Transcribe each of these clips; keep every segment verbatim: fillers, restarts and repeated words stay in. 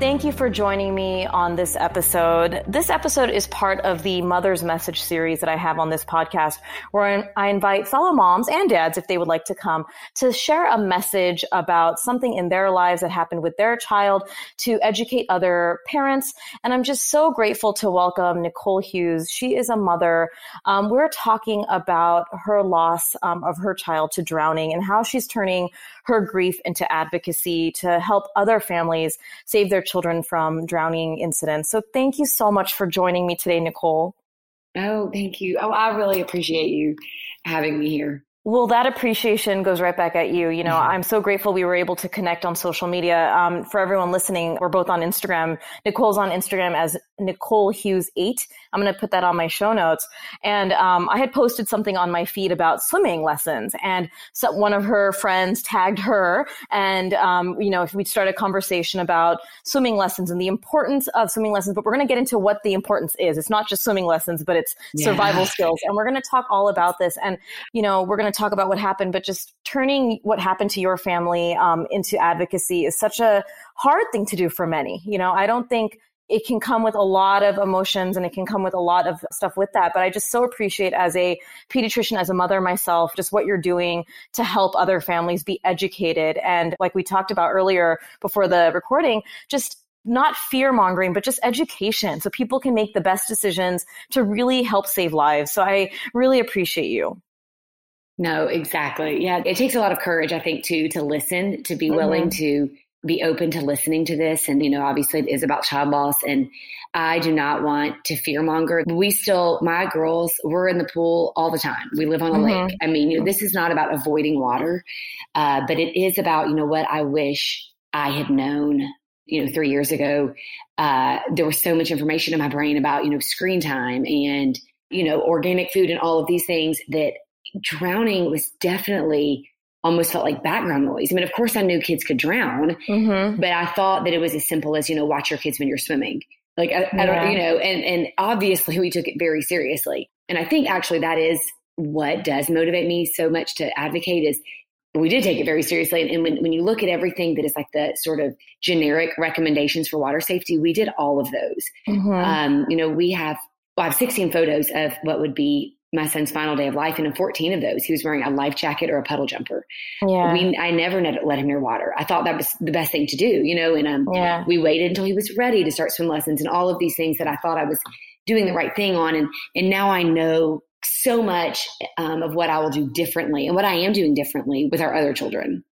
Thank you for joining me on this episode. This episode is part of the Mother's Message series that I have on this podcast, where I invite fellow moms and dads, if they would like to come, to share a message about something in their lives that happened with their child to educate other parents. And I'm just so grateful to welcome Nicole Hughes. She is a mother. Um, we're talking about her loss um, of her child to drowning and how she's turning her grief into advocacy to help other families save their children. children from drowning incidents. So thank you so much for joining me today, Nicole. Oh, thank you. Oh, I really appreciate you having me here. Well, that appreciation goes right back at you. You know, I'm so grateful we were able to connect on social media. Um, for everyone listening, we're both on Instagram. Nicole's on Instagram as Nicole Hughes eight. I'm going to put that on my show notes. And um, I had posted something on my feed about swimming lessons. And so one of her friends tagged her. And, um, you know, we'd start a conversation about swimming lessons and the importance of swimming lessons. But we're going to get into what the importance is. It's not just swimming lessons, but it's yeah. survival skills. And we're going to talk all about this. And, you know, we're going to talk about what happened, but just turning what happened to your family um, into advocacy is such a hard thing to do for many. You know, I don't think it can come with a lot of emotions and it can come with a lot of stuff with that. But I just so appreciate, as a pediatrician, as a mother myself, just what you're doing to help other families be educated. And like we talked about earlier before the recording, just not fear mongering, but just education so people can make the best decisions to really help save lives. So I really appreciate you. No, exactly. Yeah. It takes a lot of courage, I think, too, to listen, to be mm-hmm. willing to be open to listening to this. And, you know, obviously it is about child loss. And I do not want to fearmonger. We still, my girls, we're in the pool all the time. We live on a mm-hmm. lake. I mean, you know, this is not about avoiding water, uh, but it is about, you know what, I wish I had known, you know, three years ago. Uh, there was so much information in my brain about, you know, screen time and, you know, organic food and all of these things that drowning was definitely almost felt like background noise. I mean, of course I knew kids could drown, mm-hmm. but I thought that it was as simple as, you know, watch your kids when you're swimming. Like, I, yeah. I don't, you know, and, and obviously we took it very seriously. And I think actually that is what does motivate me so much to advocate is we did take it very seriously. And, and when, when you look at everything that is like the sort of generic recommendations for water safety, we did all of those. Mm-hmm. Um, you know, we have, well, I have sixteen photos of what would be my son's final day of life. And in fourteen of those, he was wearing a life jacket or a puddle jumper. Yeah. We, I never let him near water. I thought that was the best thing to do, you know, and um, yeah. we waited until he was ready to start swim lessons and all of these things that I thought I was doing the right thing on. And, and now I know so much um, of what I will do differently and what I am doing differently with our other children.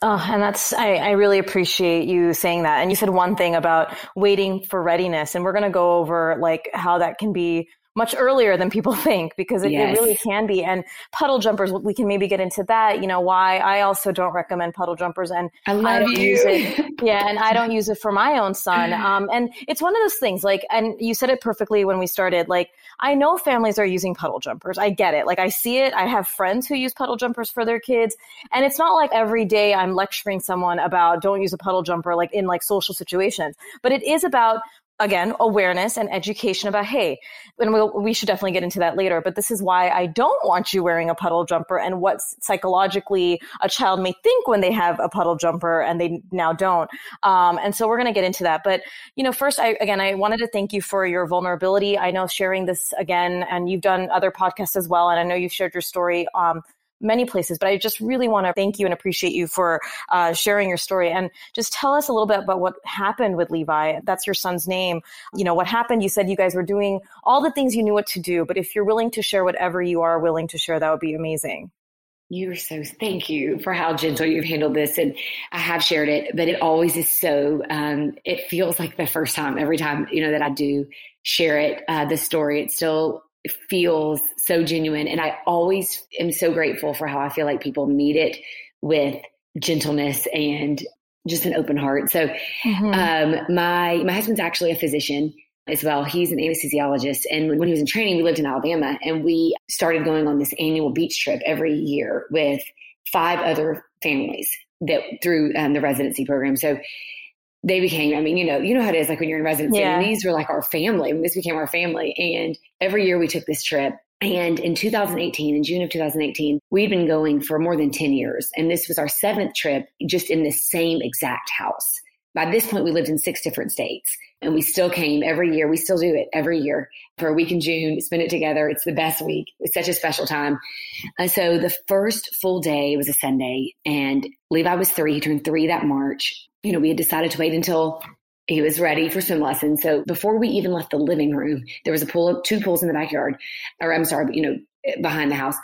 Oh, and that's, I, I really appreciate you saying that. And you said one thing about waiting for readiness, and we're going to go over like how that can be much earlier than people think, because it, yes. it really can be. And puddle jumpers, we can maybe get into that, you know, why I also don't recommend puddle jumpers. And I love I don't you. Use it. Yeah. And I don't use it for my own son. Um, and it's one of those things like, and you said it perfectly when we started, like, I know families are using puddle jumpers. I get it. Like, I see it. I have friends who use puddle jumpers for their kids. And it's not like every day I'm lecturing someone about don't use a puddle jumper, like in like social situations, but it is about again, awareness and education about, hey, and we'll, we should definitely get into that later, but this is why I don't want you wearing a puddle jumper and what psychologically a child may think when they have a puddle jumper and they now don't. Um, and so we're going to get into that. But, you know, first, I, again, I wanted to thank you for your vulnerability. I know sharing this again, and you've done other podcasts as well. And I know you've shared your story um, many places, but I just really want to thank you and appreciate you for uh, sharing your story. And just tell us a little bit about what happened with Levi. That's your son's name. You know, what happened? You said you guys were doing all the things you knew what to do, but if you're willing to share whatever you are willing to share, that would be amazing. You're so, thank you for how gentle you've handled this. And I have shared it, but it always is so, um, it feels like the first time, every time, you know, that I do share it, uh, the story, it's still it feels so genuine. And I always am so grateful for how I feel like people meet it with gentleness and just an open heart. So mm-hmm. um, my my husband's actually a physician as well. He's an anesthesiologist. And when he was in training, we lived in Alabama. And we started going on this annual beach trip every year with five other families that through um, the residency program. So they became, I mean, you know, you know how it is like when you're in residency, yeah. And these were like our family. This became our family. And every year we took this trip. And in two thousand eighteen, in June of two thousand eighteen, we'd been going for more than ten years. And this was our seventh trip just in this same exact house. By this point, we lived in six different states and we still came every year. We still do it every year for a week in June, spend it together. It's the best week. It's such a special time. And so the first full day was a Sunday and Levi was three. He turned three that March. You know, we had decided to wait until he was ready for swim lessons. So before we even left the living room, there was a pool, two pools in the backyard, or I'm sorry, you know, behind the house.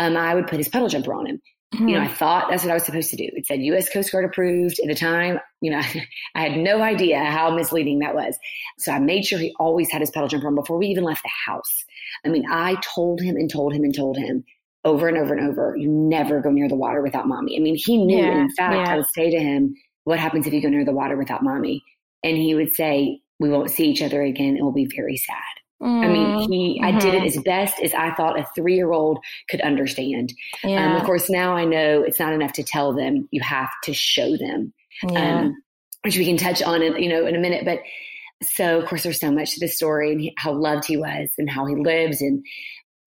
Um, I would put his puddle jumper on him. Mm-hmm. You know, I thought that's what I was supposed to do. It said U S Coast Guard approved at the time. You know, I had no idea how misleading that was. So I made sure he always had his puddle jumper on before we even left the house. I mean, I told him and told him and told him over and over and over, you never go near the water without mommy. I mean, he knew. Yeah, and in fact, yeah. I would say to him, what happens if you go near the water without mommy? And he would say, we won't see each other again. It will be very sad. Mm, I mean, he, mm-hmm. I did it as best as I thought a three-year-old could understand. Yeah. Um, of course, now I know it's not enough to tell them. You have to show them, yeah. um, which we can touch on, you know, in a minute. But so, of course, there's so much to this story and how loved he was and how he lives and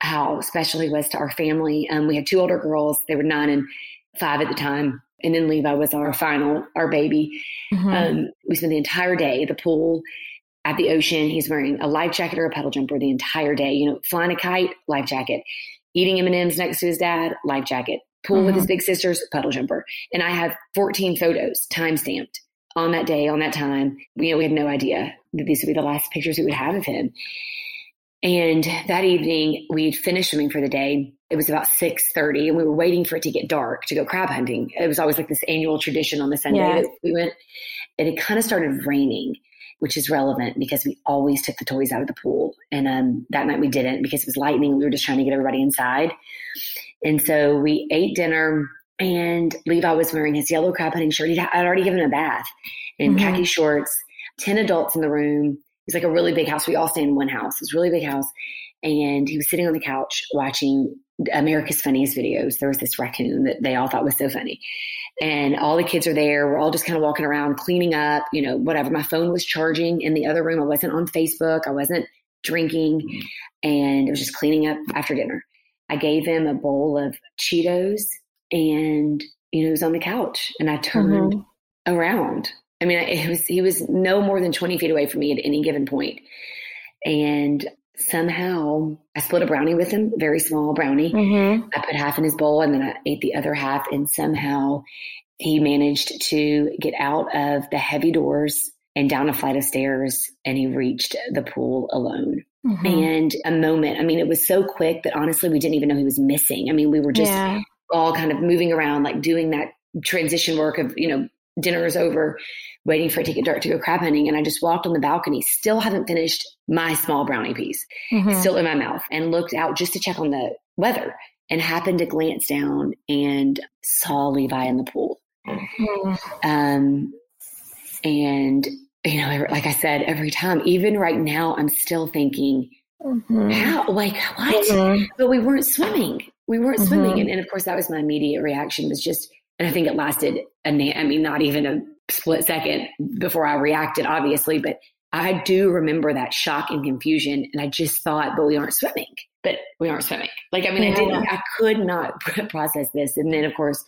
how special he was to our family. Um, we had two older girls. They were nine and five at the time. And then Levi was our final, our baby. Mm-hmm. Um, we spent the entire day at the pool, at the ocean. He's wearing a life jacket or a puddle jumper the entire day. You know, flying a kite, life jacket. Eating M and M's next to his dad, life jacket. Pool mm-hmm. with his big sisters, puddle jumper. And I have fourteen photos, time stamped, on that day, on that time. You know, we had no idea that these would be the last pictures we would have of him. And that evening, we'd finished swimming for the day. It was about six thirty and we were waiting for it to get dark to go crab hunting. It was always like this annual tradition on the Sunday yeah. that we went. And it kind of started raining, which is relevant because we always took the toys out of the pool. And um, that night we didn't because it was lightning. We were just trying to get everybody inside. And so we ate dinner and Levi was wearing his yellow crab hunting shirt. He'd, I'd already given him a bath and mm-hmm. khaki shorts, ten adults in the room. It was like a really big house. We all stayed in one house. It was a really big house. And he was sitting on the couch watching America's Funniest Videos. There was this raccoon that they all thought was so funny. And all the kids are there. We're all just kind of walking around, cleaning up, you know, whatever. My phone was charging in the other room. I wasn't on Facebook. I wasn't drinking. And it was just cleaning up after dinner. I gave him a bowl of Cheetos and, you know, he was on the couch. And I turned mm-hmm. around. I mean, it was, he was no more than twenty feet away from me at any given point. And somehow I split a brownie with him, very small brownie. Mm-hmm. I put half in his bowl and then I ate the other half. And somehow he managed to get out of the heavy doors and down a flight of stairs. And he reached the pool alone. Mm-hmm. And a moment, I mean, it was so quick that honestly, we didn't even know he was missing. I mean, we were just yeah. all kind of moving around, like doing that transition work of, you know, dinner is over, waiting for it to get dark to go crab hunting. And I just walked on the balcony, still haven't finished my small brownie piece, mm-hmm. still in my mouth, and looked out just to check on the weather and happened to glance down and saw Levi in the pool. Mm-hmm. Um, and, you know, like I said, every time, even right now, I'm still thinking, mm-hmm. how, like, what? Mm-hmm. But we weren't swimming. We weren't mm-hmm. swimming. And, and of course, that was my immediate reaction was just, and I think it lasted, a, I mean, not even a split second before I reacted, obviously, but I do remember that shock and confusion. And I just thought, but we aren't swimming, but we aren't swimming. Like, I mean, yeah. I didn't, I could not process this. And then of course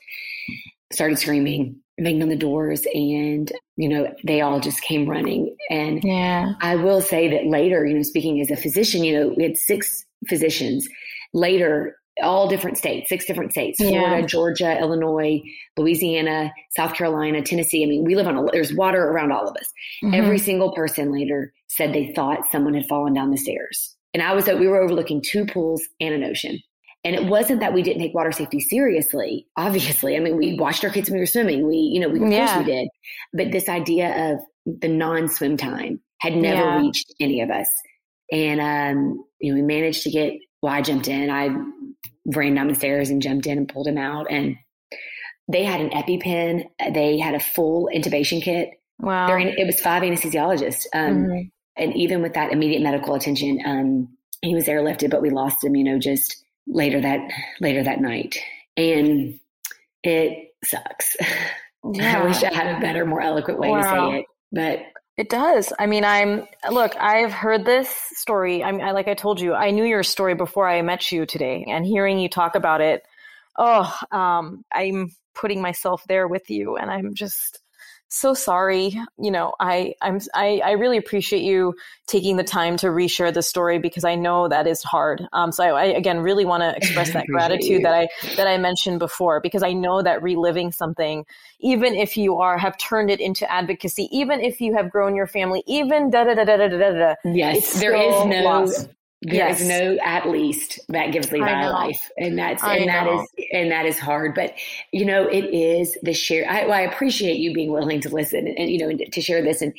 started screaming, banging on the doors, and, you know, they all just came running. And yeah. I will say that later, you know, speaking as a physician, you know, we had six physicians later, all different states, six different states, Florida, yeah. Georgia, Illinois, Louisiana, South Carolina, Tennessee. I mean, we live on, a, there's water around all of us. Mm-hmm. Every single person later said they thought someone had fallen down the stairs. And I was, we were overlooking two pools and an ocean. And it wasn't that we didn't take water safety seriously, obviously. I mean, we watched our kids when we were swimming. We, you know, we, of yeah. course we did. But this idea of the non-swim time had never yeah. reached any of us. And, um, you know, we managed to get, well, I jumped in. I ran down the stairs and jumped in and pulled him out. And they had an EpiPen. They had a full intubation kit. Wow. They're in, it was five anesthesiologists. Um, mm-hmm. And even with that immediate medical attention, um, he was airlifted, but we lost him, you know, just later that, later that night. And it sucks. Yeah. I wish I had a better, more eloquent way wow. to say it, but it does. I mean, I'm, look, I've heard this story. I'm I, like I told you, I knew your story before I met you today, and hearing you talk about it. Oh, um, I'm putting myself there with you, and I'm just so sorry. You know, I, I'm, I, I really appreciate you taking the time to reshare the story, because I know that is hard. Um, so I, I again, really want to express that gratitude you. that I, that I mentioned before, because I know that reliving something, even if you are, have turned it into advocacy, even if you have grown your family, even da, da, da, da, da, da, da. Yes, there is no, lost. there yes. is no, at least that gives Levi a life. And that's, I and know. that is, and that is hard, but you know, it is the share. I, I appreciate you being willing to listen and, and, you know, to share this. And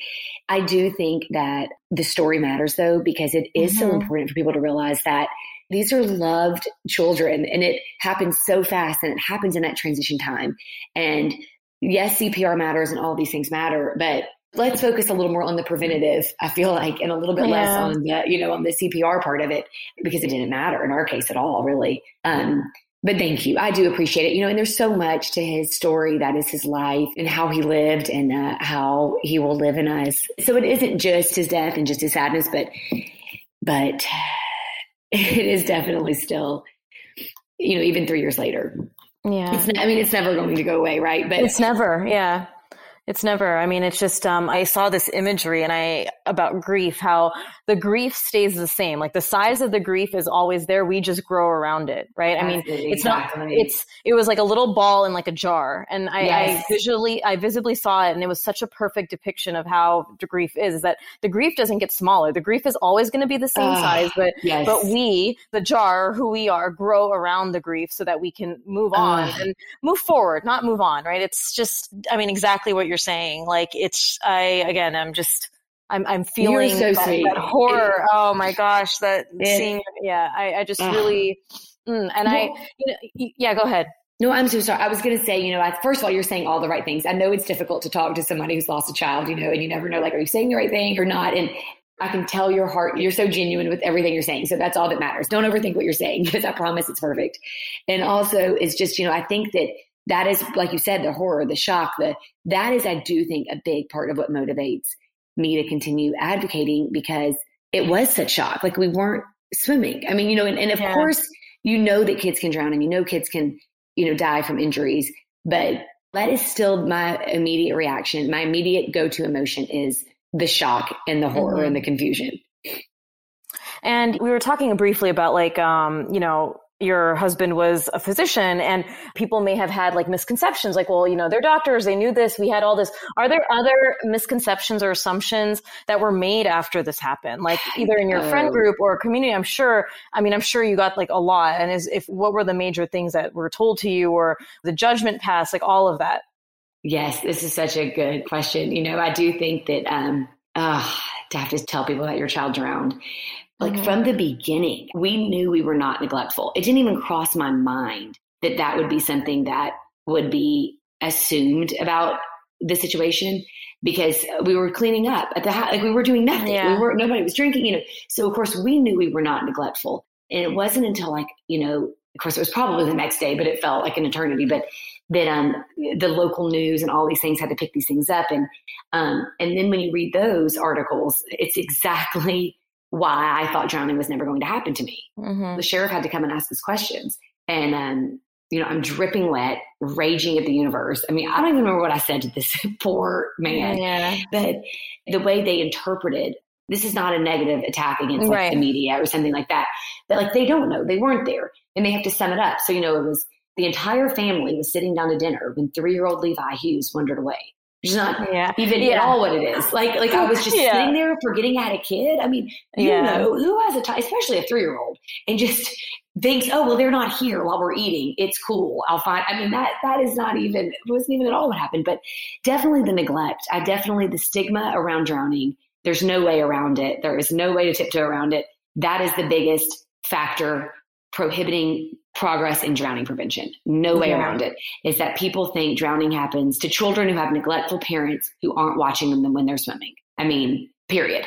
I do think that the story matters though, because it is mm-hmm. so important for people to realize that these are loved children, and it happens so fast, and it happens in that transition time. And yes, C P R matters and all these things matter, but let's focus a little more on the preventative, I feel like, and a little bit yeah. less on the, you know, on the C P R part of it, because it didn't matter in our case at all, really. Um, but thank you. I do appreciate it. You know, and there's so much to his story that is his life and how he lived and uh, how he will live in us. So it isn't just his death and just his sadness, but, but it is definitely still, you know, even three years later. Yeah. It's, I mean, it's never going to go away, right? But it's never. Yeah. It's never, I mean, it's just, um, I saw this imagery and I, about grief, how the grief stays the same. Like the size of the grief is always there. We just grow around it. Right. I mean, Absolutely. it's not, it's, it was like a little ball in like a jar. And I, yes. I visually, I visibly saw it, and it was such a perfect depiction of how the grief is, is that the grief doesn't get smaller. The grief is always going to be the same uh, size, but, yes. but we, the jar, who we are, grow around the grief so that we can move on uh, and move forward, not move on. Right. It's just, I mean, exactly what you're saying. Like it's, I, again, I'm just, I'm, I'm feeling so that, that horror. It, oh my gosh. That it, seeing, yeah, I, I just uh, really, mm, and no, I, you know, yeah, go ahead. No, I'm so sorry. I was going to say, you know, I, first of all, you're saying all the right things. I know it's difficult to talk to somebody who's lost a child, you know, and you never know, like, are you saying the right thing or not? And I can tell your heart, you're so genuine with everything you're saying. So that's all that matters. Don't overthink what you're saying, because I promise it's perfect. And also it's just, you know, I think that that is, like you said, the horror, the shock, the, that is, I do think, a big part of what motivates me to continue advocating, because it was such shock. Like we weren't swimming. I mean, you know, and, and of yeah. course, you know that kids can drown, and you know kids can, you know, die from injuries, but that is still my immediate reaction. My immediate go-to emotion is the shock and the horror mm-hmm. and the confusion. And we were talking briefly about like, um, you know, your husband was a physician, and people may have had like misconceptions, like, well, you know, they're doctors, they knew this, we had all this. Are there other misconceptions or assumptions that were made after this happened? Like either in your oh. friend group or community, I'm sure, I mean, I'm sure you got like a lot. And is, if, what were the major things that were told to you, or the judgment passed, like all of that? Yes, this is such a good question. You know, I do think that, um, uh, to have to tell people that your child drowned, like mm-hmm. from the beginning, we knew we were not neglectful. It didn't even cross my mind that that would be something that would be assumed about the situation, because we were cleaning up at the house. Like we were doing nothing. Yeah. We were, nobody was drinking, you know? So of course we knew we were not neglectful. And it wasn't until like, you know, of course, it was probably the next day, but it felt like an eternity. But then um, the local news and all these things had to pick these things up. And um, and then when you read those articles, it's exactly why I thought drowning was never going to happen to me. Mm-hmm. The sheriff had to come and ask us questions. And, um, you know, I'm dripping wet, raging at the universe. I mean, I don't even remember what I said to this poor man. Yeah. But the way they interpreted, this is not a negative attack against like, right. the media or something like that. But like, they don't know. They weren't there. And they have to sum it up. So, you know, it was the entire family was sitting down to dinner when three-year-old Levi Hughes wandered away. Which is not yeah. even yeah. at all what it is. Like, like I was just yeah. sitting there forgetting I had a kid. I mean, you yeah. know, who has a t- especially a three-year-old, and just thinks, oh, well, they're not here while we're eating. It's cool. I'll find, I mean, that, that is not even, it wasn't even at all what happened, but definitely the neglect. I definitely, the stigma around drowning, there's no way around it. There is no way to tiptoe around it. That is the biggest factor prohibiting progress in drowning prevention. No way yeah. around it is that people think drowning happens to children who have neglectful parents who aren't watching them when they're swimming. I mean, period.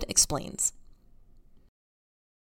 Explains.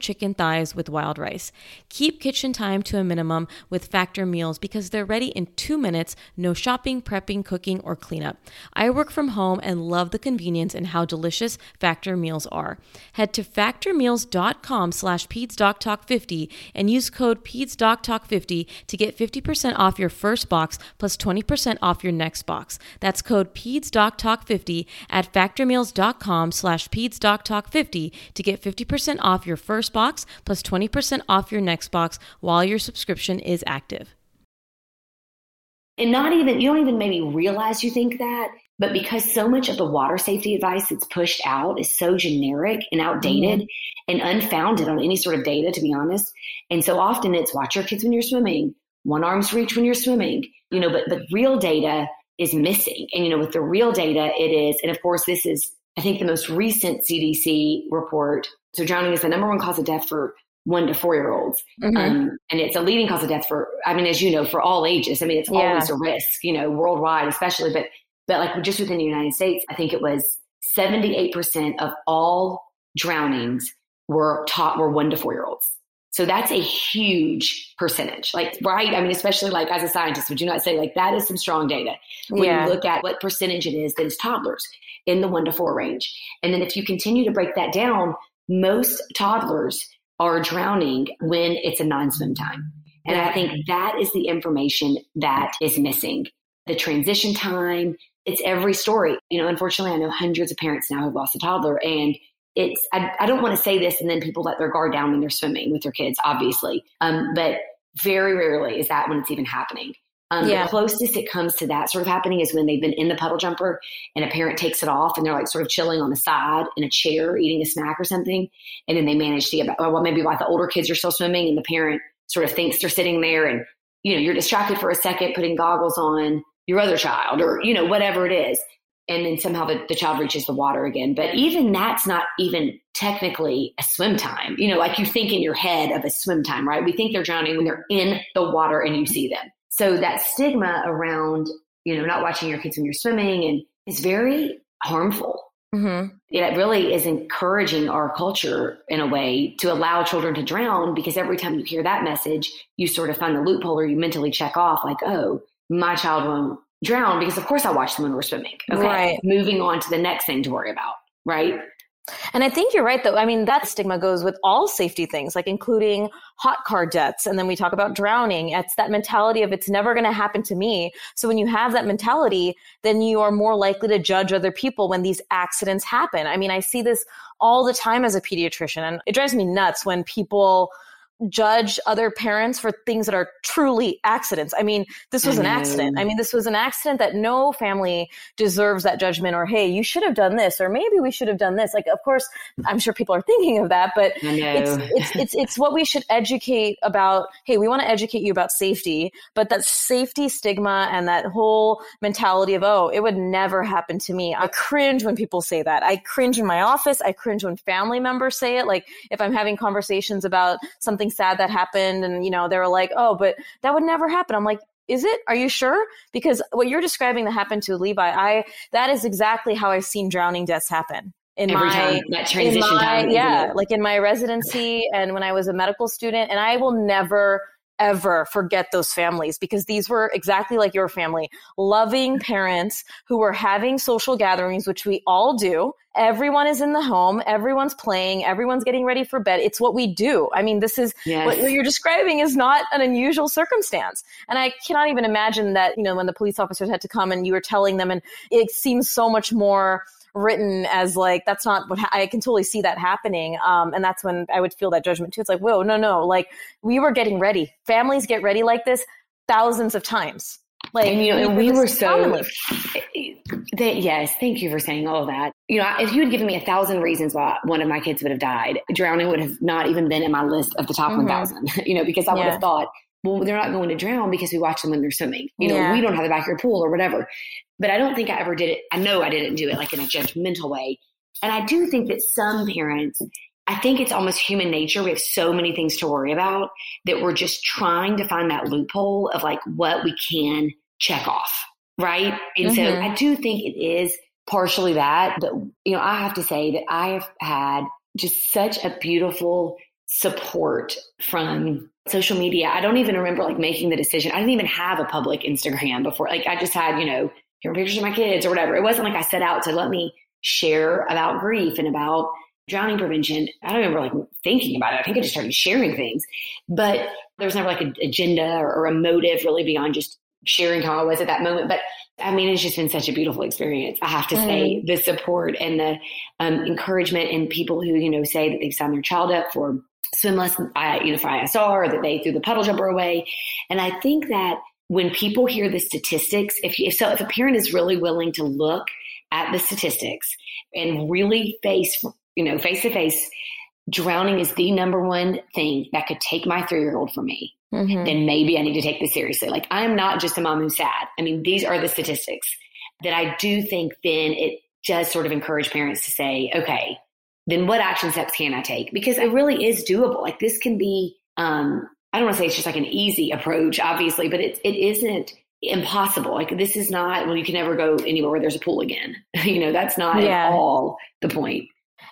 chicken thighs with wild rice. Keep kitchen time to a minimum with Factor meals because they're ready in two minutes, no shopping, prepping, cooking, or cleanup. I work from home and love the convenience and how delicious Factor meals are. Head to factormeals.com slash PedsDocTalk50 and use code PedsDocTalk fifty to get fifty percent off your first box plus twenty percent off your next box. That's code PedsDocTalk fifty at factormeals.com slash PedsDocTalk50 to get fifty percent off your first box plus twenty percent off your next box while your subscription is active. And not even, you don't even maybe realize you think that, but because so much of the water safety advice that's pushed out is so generic and outdated mm-hmm. and unfounded on any sort of data, to be honest. And so often it's watch your kids when you're swimming, one arm's reach when you're swimming, you know, but, but real data is missing. And, you know, with the real data it is, and of course this is, I think the most recent C D C report. So drowning is the number one cause of death for one to four-year-olds. Mm-hmm. Um, and it's a leading cause of death for, I mean, as you know, for all ages. I mean, it's yeah. always a risk, you know, worldwide especially. But, but like just within the United States, I think it was seventy-eight percent of all drownings were taught were one to four-year-olds. So that's a huge percentage, like, right? I mean, especially like as a scientist, would you not say like that is some strong data when yeah. you look at what percentage it is that is toddlers in the one to four range. And then if you continue to break that down, most toddlers are drowning when it's a non-swim time. And I think that is the information that is missing. The transition time, it's every story. You know, unfortunately, I know hundreds of parents now who've lost a toddler. And it's, I, I don't want to say this and then people let their guard down when they're swimming with their kids, obviously. Um, but very rarely is that when it's even happening. Um, yeah. The closest it comes to that sort of happening is when they've been in the puddle jumper and a parent takes it off and they're like sort of chilling on the side in a chair, eating a snack or something. And then they manage to get back. Well, maybe like the older kids are still swimming and the parent sort of thinks they're sitting there and, you know, you're distracted for a second, putting goggles on your other child or, you know, whatever it is. and then somehow the, the child reaches the water again. But even that's not even technically a swim time. You know, like you think in your head of a swim time, right? We think they're drowning when they're in the water and you see them. So that stigma around, you know, not watching your kids when you're swimming and is very harmful. Mm-hmm. It really is encouraging our culture in a way to allow children to drown, because every time you hear that message, you sort of find a loophole or you mentally check off like, oh, my child won't drown because of course I watched them when we're swimming. Okay. Right. Moving on to the next thing to worry about. Right. And I think you're right, though. I mean, that stigma goes with all safety things, like including hot car deaths. And then we talk about drowning. It's that mentality of it's never going to happen to me. So when you have that mentality, then you are more likely to judge other people when these accidents happen. I mean, I see this all the time as a pediatrician, and it drives me nuts when people judge other parents for things that are truly accidents. I mean, this was an accident. I mean, this was an accident that no family deserves that judgment, or, hey, you should have done this, or maybe we should have done this. Like, of course, I'm sure people are thinking of that, but it's, it's, it's, it's what we should educate about. Hey, we want to educate you about safety, but that safety stigma and that whole mentality of, oh, it would never happen to me. I cringe when people say that. I cringe in my office. I cringe when family members say it. Like if I'm having conversations about something sad that happened, and you know they were like, oh, but that would never happen. I'm like, is it? Are you sure? Because what you're describing that happened to Levi, I that is exactly how I've seen drowning deaths happen in Every my time, that transition in my, time. Yeah, like in my residency and when I was a medical student, and I will never ever forget those families, because these were exactly like your family, loving parents who were having social gatherings, which we all do. Everyone is in the home. Everyone's playing. Everyone's getting ready for bed. It's what we do. I mean, this is yes. what you're describing is not an unusual circumstance. And I cannot even imagine that, you know, when the police officers had to come and you were telling them, and it seems so much more written as like, that's not what ha- I can totally see that happening. Um, and that's when I would feel that judgment too. It's like, whoa, no, no. Like we were getting ready. Families get ready like this thousands of times. Like, and, you know, and we were so, that, yes, thank you for saying all that. You know, if you had given me a thousand reasons why one of my kids would have died, drowning would have not even been in my list of the top mm-hmm. one thousand, you know, because I yeah. would have thought, well, they're not going to drown because we watch them when they're swimming. You know, yeah. we don't have the backyard pool or whatever. But I don't think I ever did it. I know I didn't do it like in a judgmental way. And I do think that some parents, I think it's almost human nature. We have so many things to worry about that we're just trying to find that loophole of like what we can check off. Right. And mm-hmm. so I do think it is partially that, but you know, I have to say that I have had just such a beautiful support from social media. I don't even remember like making the decision. I didn't even have a public Instagram before. Like I just had, you know, here are pictures of my kids or whatever. It wasn't like I set out to let me share about grief and about drowning prevention. I don't remember like thinking about it. I think I just started sharing things, but there was never like an agenda or, or a motive really beyond just sharing how I was at that moment. But I mean, it's just been such a beautiful experience. I have to mm. say the support and the um, encouragement and people who, you know, say that they've signed their child up for swim lesson, you know, for I S R, or that they threw the puddle jumper away. And I think that when people hear the statistics, if you, so if a parent is really willing to look at the statistics and really face, you know, face to face, drowning is the number one thing that could take my three-year-old from me. Mm-hmm. Then maybe I need to take this seriously. Like I am not just a mom who's sad. I mean, these are the statistics that I do think then it does sort of encourage parents to say, okay, then what action steps can I take? Because it really is doable. Like this can be, um, I don't want to say it's just like an easy approach, obviously, but it, it isn't impossible. Like this is not, well, you can never go anywhere where there's a pool again. You know, that's not yeah. at all the point.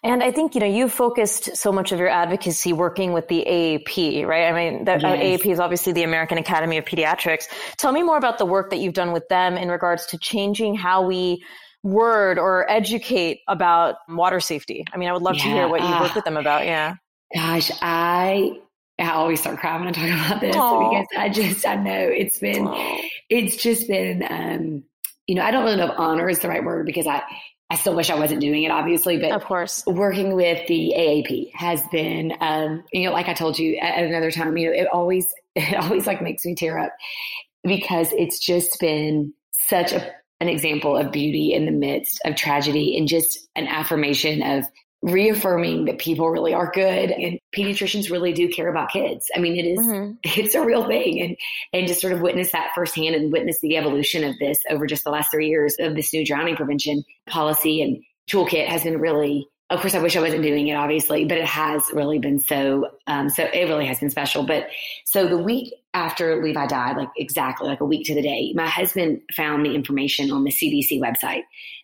And I think, you know, you focused so much of your advocacy working with the A A P, right? I mean, the yes. A A P is obviously the American Academy of Pediatrics. Tell me more about the work that you've done with them in regards to changing how we word or educate about water safety. I mean, I would love yeah. to hear what you worked with them about. Yeah. Gosh, I, I always start crying when I talk about this Aww. because I just, I know it's been, Aww. it's just been, um, you know, I don't really know if honor is the right word because I, I still wish I wasn't doing it, obviously, but of course, working with the A A P has been, um, you know, like I told you at another time, you know, it always, it always like makes me tear up because it's just been such a, an example of beauty in the midst of tragedy and just an affirmation of reaffirming that people really are good and pediatricians really do care about kids. I mean, it is, mm-hmm. it's a real thing. And, and just sort of witness that firsthand and witness the evolution of this over just the last three years of this new drowning prevention policy and toolkit has been really, of course, I wish I wasn't doing it, obviously, but it has really been so, um, so it really has been special. But so the week after Levi died, like exactly like a week to the day, my husband found the information on the C D C website.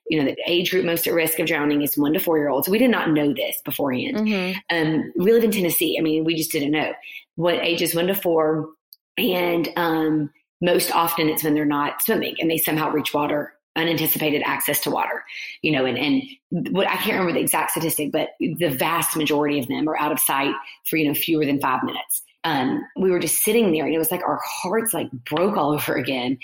You know, the age group most at risk of drowning is one to four-year-olds. We did not know this beforehand. Mm-hmm. Um, we live in Tennessee. I mean, we just didn't know what age is one to four. And um, most often it's when they're not swimming and they somehow reach water, unanticipated access to water, you know, and, and what I can't remember the exact statistic, but the vast majority of them are out of sight for, you know, fewer than five minutes. Um, we were just sitting there and it was like our hearts like broke all over again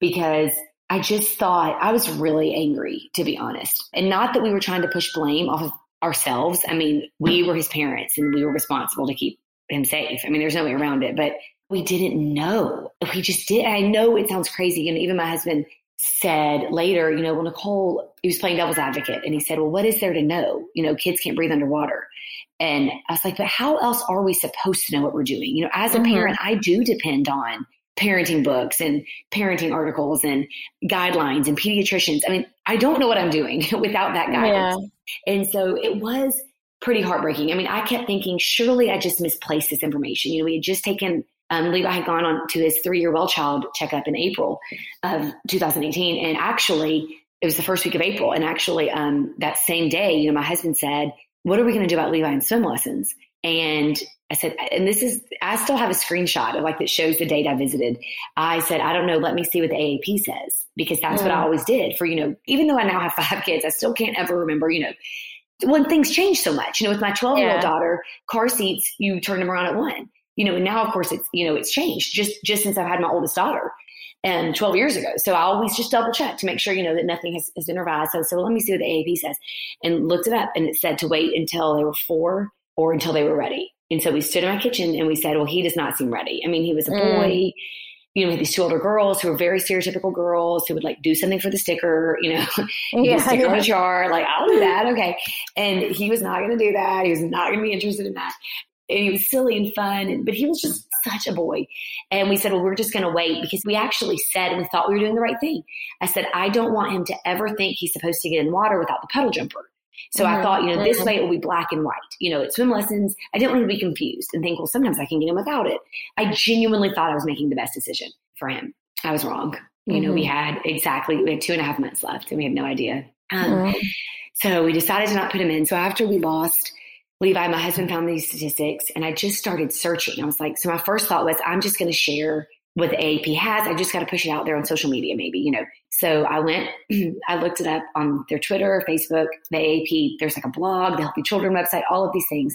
because I just thought I was really angry, to be honest. And not that we were trying to push blame off of ourselves. I mean, we were his parents and we were responsible to keep him safe. I mean, there's no way around it, but we didn't know. We just did. I know it sounds crazy. And even my husband said later, you know, well, Nicole, he was playing devil's advocate. And he said, well, what is there to know? You know, kids can't breathe underwater. And I was like, but how else are we supposed to know what we're doing? You know, as a mm-hmm. parent, I do depend on parenting books and parenting articles and guidelines and pediatricians. I mean, I don't know what I'm doing without that guidance. Yeah. And so it was pretty heartbreaking. I mean, I kept thinking, surely I just misplaced this information. You know, we had just taken, um, Levi had gone on to his three-year well-child checkup in April of two thousand eighteen. And actually it was the first week of April. And actually um, that same day, you know, my husband said, what are we going to do about Levi and swim lessons? And I said, and this is, I still have a screenshot of like that shows the date I visited. I said, I don't know. Let me see what the A A P says, because that's mm. what I always did for, you know, even though I now have five kids, I still can't ever remember, you know, when things change so much, you know, with my twelve year old yeah. daughter, car seats, you turn them around at one, you know, and now of course it's, you know, it's changed just, just since I've had my oldest daughter and twelve years ago. So I always just double check to make sure, you know, that nothing has, has been revised. So, so let me see what the A A P says, and looked it up, and it said to wait until they were four or until they were ready. And so we stood in my kitchen and we said, well, he does not seem ready. I mean, he was a boy, mm. you know, with these two older girls who were very stereotypical girls who would like do something for the sticker, you know, yeah, the sticker yeah. on a jar, like I'll do that. Okay. And he was not going to do that. He was not going to be interested in that. And he was silly and fun, and, but he was just such a boy. And we said, well, we're just going to wait, because we actually said, we thought we were doing the right thing. I said, I don't want him to ever think he's supposed to get in water without the puddle jumper. So mm-hmm. I thought, you know, this way it will be black and white. You know, at swim lessons, I didn't want him to be confused and think, well, sometimes I can get him without it. I genuinely thought I was making the best decision for him. I was wrong. You mm-hmm. know, we had exactly, we had two and a half months left and we had no idea. Um, mm-hmm. So we decided to not put him in. So after we lost Levi, my husband found these statistics and I just started searching. I was like, so my first thought was, I'm just going to share what the A A P has. I just got to push it out there on social media, maybe, you know. So I went, I looked it up on their Twitter, Facebook, the A A P. There's like a blog, the Healthy Children website, all of these things.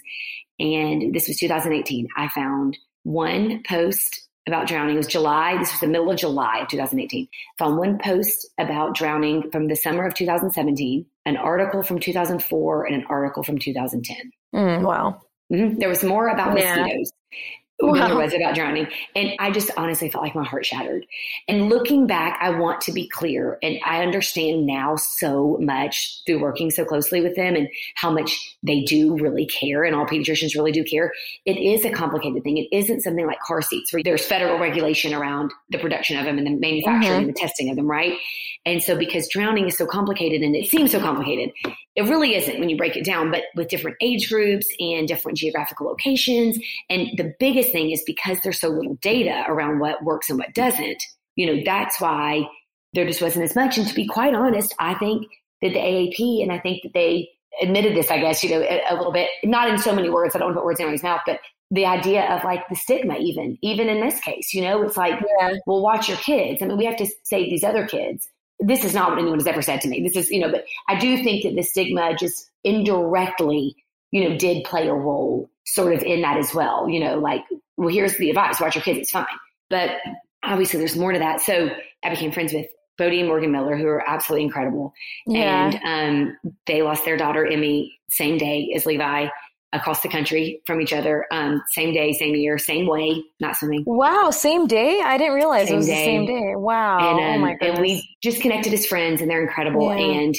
And this was two thousand eighteen. I found one post about drowning. It was July. This was the middle of July of two thousand eighteen. Found one post about drowning from the summer of two thousand seventeen, an article from two thousand four, and an article from two thousand ten. Mm, wow. Mm-hmm. There was more about yeah. mosquitoes. Wow. There was about drowning. And I just honestly felt like my heart shattered. And looking back, I want to be clear. And I understand now so much through working so closely with them and how much they do really care. And all pediatricians really do care. It is a complicated thing. It isn't something like car seats where there's federal regulation around the production of them and the manufacturing mm-hmm. and the testing of them. Right. And so because drowning is so complicated and it seems so complicated, it really isn't when you break it down, but with different age groups and different geographical locations. And the biggest thing is because there's so little data around what works and what doesn't, you know, that's why there just wasn't as much. And to be quite honest, I think that the A A P, and I think that they admitted this, I guess, you know, a, a little bit, not in so many words, I don't want to put words in anybody's mouth, but the idea of like the stigma, even, even in this case, you know, it's like, yeah. well, watch your kids. I mean, we have to save these other kids. This is not what anyone has ever said to me. This is, you know, but I do think that the stigma just indirectly, you know, did play a role sort of in that as well. You know, like, well, here's the advice, watch your kids, it's fine. But obviously there's more to that. So I became friends with Bodie and Morgan Miller, who are absolutely incredible. Yeah. And um, they lost their daughter, Emmy, same day as Levi. across the country from each other. Um, same day, same year, same way, not swimming. Wow. Same day. I didn't realize same it was day. the same day. Wow. And, um, oh my goodness. And we just connected as friends, and they're incredible. Yeah. And,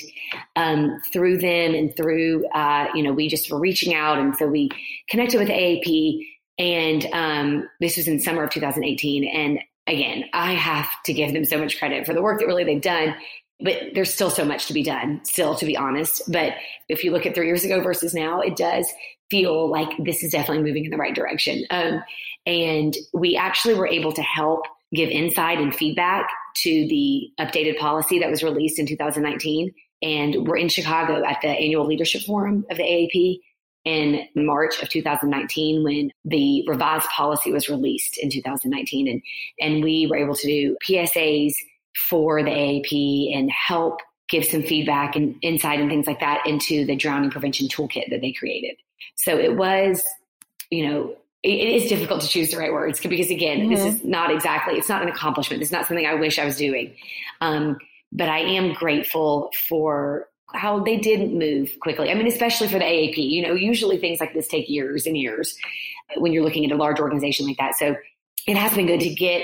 um, through them and through, uh, you know, we just were reaching out. And so we connected with A A P, and, um, this was in summer of two thousand eighteen. And again, I have to give them so much credit for the work that really they've done, but there's still so much to be done still, to be honest. But if you look at three years ago versus now, it does feel like this is definitely moving in the right direction. Um, and we actually were able to help give insight and feedback to the updated policy that was released in two thousand nineteen. And we're in Chicago at the annual leadership forum of the A A P in March of two thousand nineteen, when the revised policy was released in two thousand nineteen. And, and we were able to do P S As for the A A P and help give some feedback and insight and things like that into the drowning prevention toolkit that they created. So it was, you know, it, it is difficult to choose the right words, because again, mm-hmm. this is not exactly, it's not an accomplishment. It's not something I wish I was doing. Um, but I am grateful for how they didn't move quickly. I mean, especially for the A A P, you know, usually things like this take years and years when you're looking at a large organization like that. So it has been good to get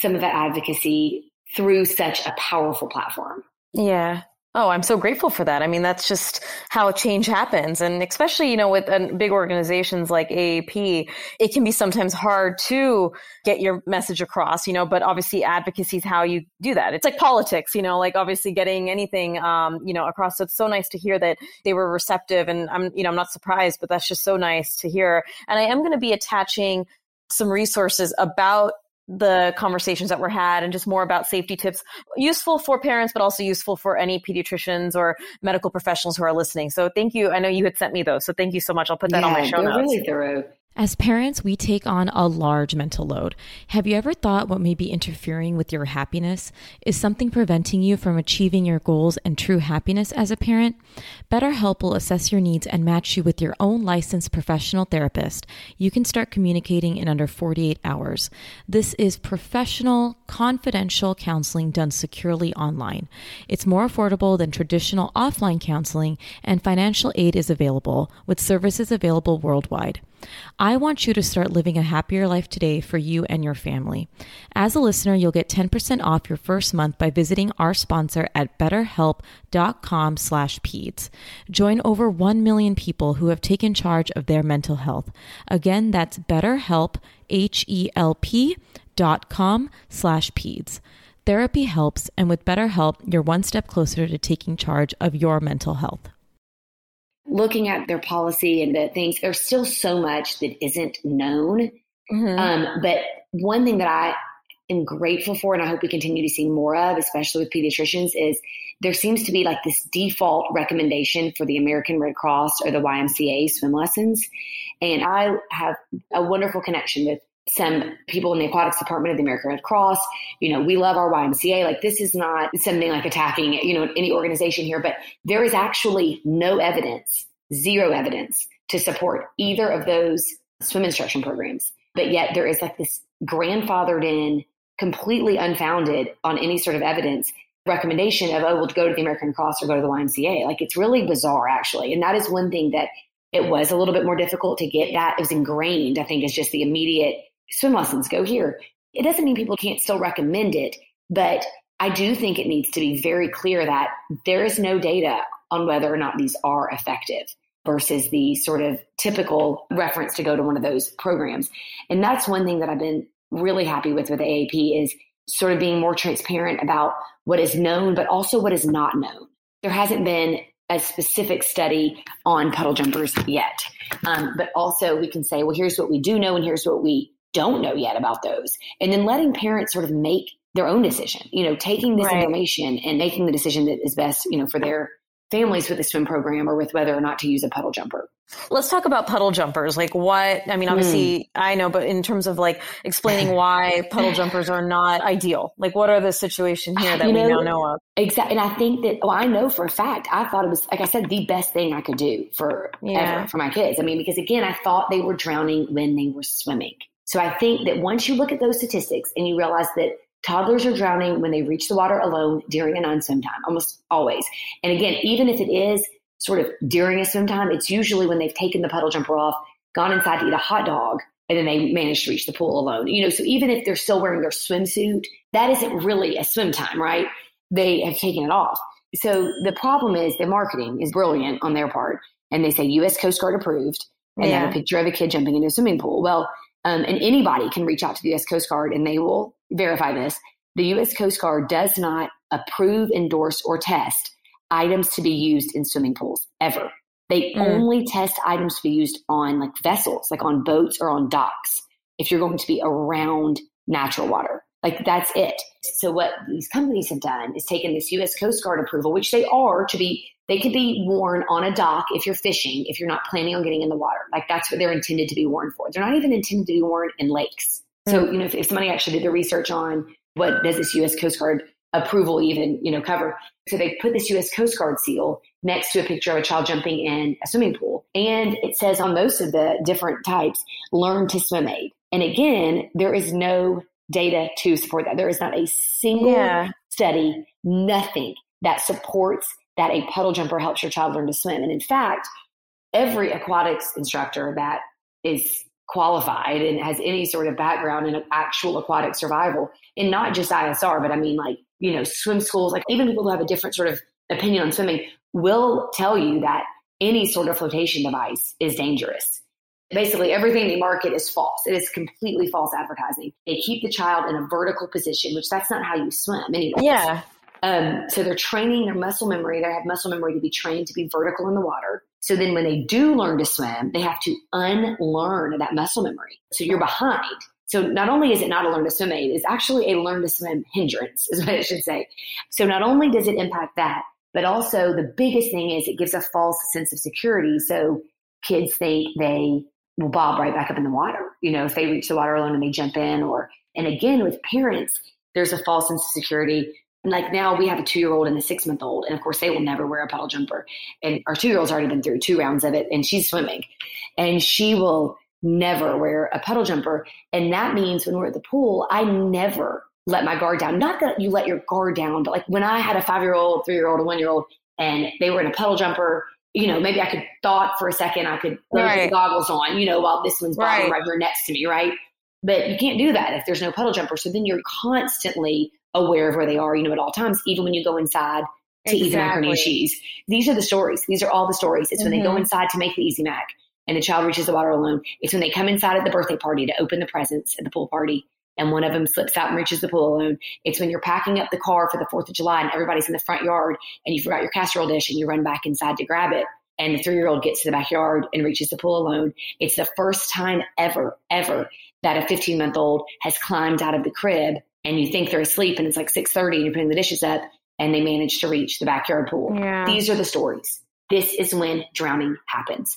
some of that advocacy through such a powerful platform. Yeah. Oh, I'm so grateful for that. I mean, that's just how change happens. And especially, you know, with uh, big organizations like A A P, it can be sometimes hard to get your message across, you know, but obviously advocacy is how you do that. It's like politics, you know, like obviously getting anything, um, you know, across. So it's so nice to hear that they were receptive, and I'm, you know, I'm not surprised, but that's just so nice to hear. And I am going to be attaching some resources about the conversations that were had and just more about safety tips, useful for parents, but also useful for any pediatricians or medical professionals who are listening. So thank you. I know you had sent me those. So thank you so much. I'll put that yeah, on my show notes. Really thorough. As parents, we take on a large mental load. Have you ever thought what may be interfering with your happiness? Is something preventing you from achieving your goals and true happiness as a parent? BetterHelp will assess your needs and match you with your own licensed professional therapist. You can start communicating in under forty-eight hours. This is professional, confidential counseling done securely online. It's more affordable than traditional offline counseling, and financial aid is available, with services available worldwide. I want you to start living a happier life today for you and your family. As a listener, you'll get ten percent off your first month by visiting our sponsor at betterhelp.com slash peds. Join over one million people who have taken charge of their mental health. Again, that's betterhelp, H E L P dot com slash peds. Therapy helps, and with BetterHelp, you're one step closer to taking charge of your mental health. Looking at their policy and the things, there's still so much that isn't known. Mm-hmm. Um, but one thing that I am grateful for, and I hope we continue to see more of, especially with pediatricians, is there seems to be like this default recommendation for the American Red Cross or the Y M C A swim lessons. And I have a wonderful connection with some people in the aquatics department of the American Red Cross. You know, we love our Y M C A. Like, this is not something like attacking, you know, any organization here, but there is actually no evidence, zero evidence to support either of those swim instruction programs. But yet there is like this grandfathered in, completely unfounded on any sort of evidence recommendation of, oh, we'll go to the American Red Cross or go to the Y M C A. Like, it's really bizarre, actually. And that is one thing that it was a little bit more difficult to get that. It was ingrained, I think, is just the immediate swim lessons, go here. It doesn't mean people can't still recommend it, but I do think it needs to be very clear that there is no data on whether or not these are effective versus the sort of typical reference to go to one of those programs. And that's one thing that I've been really happy with with A A P is sort of being more transparent about what is known, but also what is not known. There hasn't been a specific study on puddle jumpers yet, um, but also we can say, well, here's what we do know and here's what we don't know yet about those. And then letting parents sort of make their own decision, you know, taking this right information and making the decision that is best, you know, for their families with the swim program or with whether or not to use a puddle jumper. Let's talk about puddle jumpers. Like, what, I mean, obviously mm. I know, but in terms of like explaining why puddle jumpers are not ideal, like what are the situation here that you know, we now know of? Exactly. And I think that, well, I know for a fact, I thought it was, like I said, the best thing I could do for yeah. ever for my kids. I mean, because again, I thought they were drowning when they were swimming. So I think that once you look at those statistics and you realize that toddlers are drowning when they reach the water alone during an unswim time, almost always. And again, even if it is sort of during a swim time, it's usually when they've taken the puddle jumper off, gone inside to eat a hot dog, and then they manage to reach the pool alone. You know, so even if they're still wearing their swimsuit, that isn't really a swim time, right? They have taken it off. So the problem is the marketing is brilliant on their part. And they say U S Coast Guard approved, and yeah. they have a picture of a kid jumping into a swimming pool. Well, um, and anybody can reach out to the U S Coast Guard and they will verify this. The U S Coast Guard does not approve, endorse, or test items to be used in swimming pools ever. They mm. only test items to be used on like vessels, like on boats or on docks, if you're going to be around natural water. Like that's it. So what these companies have done is taken this U S Coast Guard approval, which they are to be, they could be worn on a dock if you're fishing, if you're not planning on getting in the water. Like that's what they're intended to be worn for. They're not even intended to be worn in lakes. So, you know, if, if somebody actually did the research on what does this U S Coast Guard approval even, you know, cover. So they put this U S Coast Guard seal next to a picture of a child jumping in a swimming pool. And it says on most of the different types, learn to swim aid. And again, there is no data to support that. There is not a single yeah. study, nothing that supports that a puddle jumper helps your child learn to swim. And in fact, every aquatics instructor that is qualified and has any sort of background in actual aquatic survival, and not just I S R, but I mean like, you know, swim schools, like even people who have a different sort of opinion on swimming will tell you that any sort of flotation device is dangerous. Basically, everything they market is false. It is completely false advertising. They keep the child in a vertical position, which that's not how you swim anyway. Yeah. Um, so they're training their muscle memory. They have muscle memory to be trained to be vertical in the water. So then when they do learn to swim, they have to unlearn that muscle memory. So you're behind. So not only is it not a learn to swim aid, it's actually a learn to swim hindrance is what I should say. So not only does it impact that, but also the biggest thing is it gives a false sense of security. So kids think they will bob right back up in the water, you know, if they reach the water alone and they jump in. Or, and again, with parents, there's a false sense of security. Like now we have a two-year-old and a six-month-old, and of course they will never wear a puddle jumper. And our two-year-old's already been through two rounds of it, and she's swimming. And she will never wear a puddle jumper. And that means when we're at the pool, I never let my guard down. Not that you let your guard down, but like when I had a five-year-old, three-year-old, a one-year-old, and they were in a puddle jumper, you know, maybe I could thought for a second, I could put right. the goggles on, you know, while this one's right. right here next to me, right? But you can't do that if there's no puddle jumper. So then you're constantly aware of where they are, you know, at all times, even when you go inside to exactly. eat the macaroni and cheese. These are the stories. These are all the stories. It's mm-hmm. when they go inside to make the Easy Mac and the child reaches the water alone. It's when they come inside at the birthday party to open the presents at the pool party and one of them slips out and reaches the pool alone. It's when you're packing up the car for the fourth of July and everybody's in the front yard and you forgot your casserole dish and you run back inside to grab it. And the three-year-old gets to the backyard and reaches the pool alone. It's the first time ever, ever that a fifteen-month-old has climbed out of the crib and you think they're asleep and it's like six thirty and you're putting the dishes up and they manage to reach the backyard pool. Yeah. These are the stories. This is when drowning happens.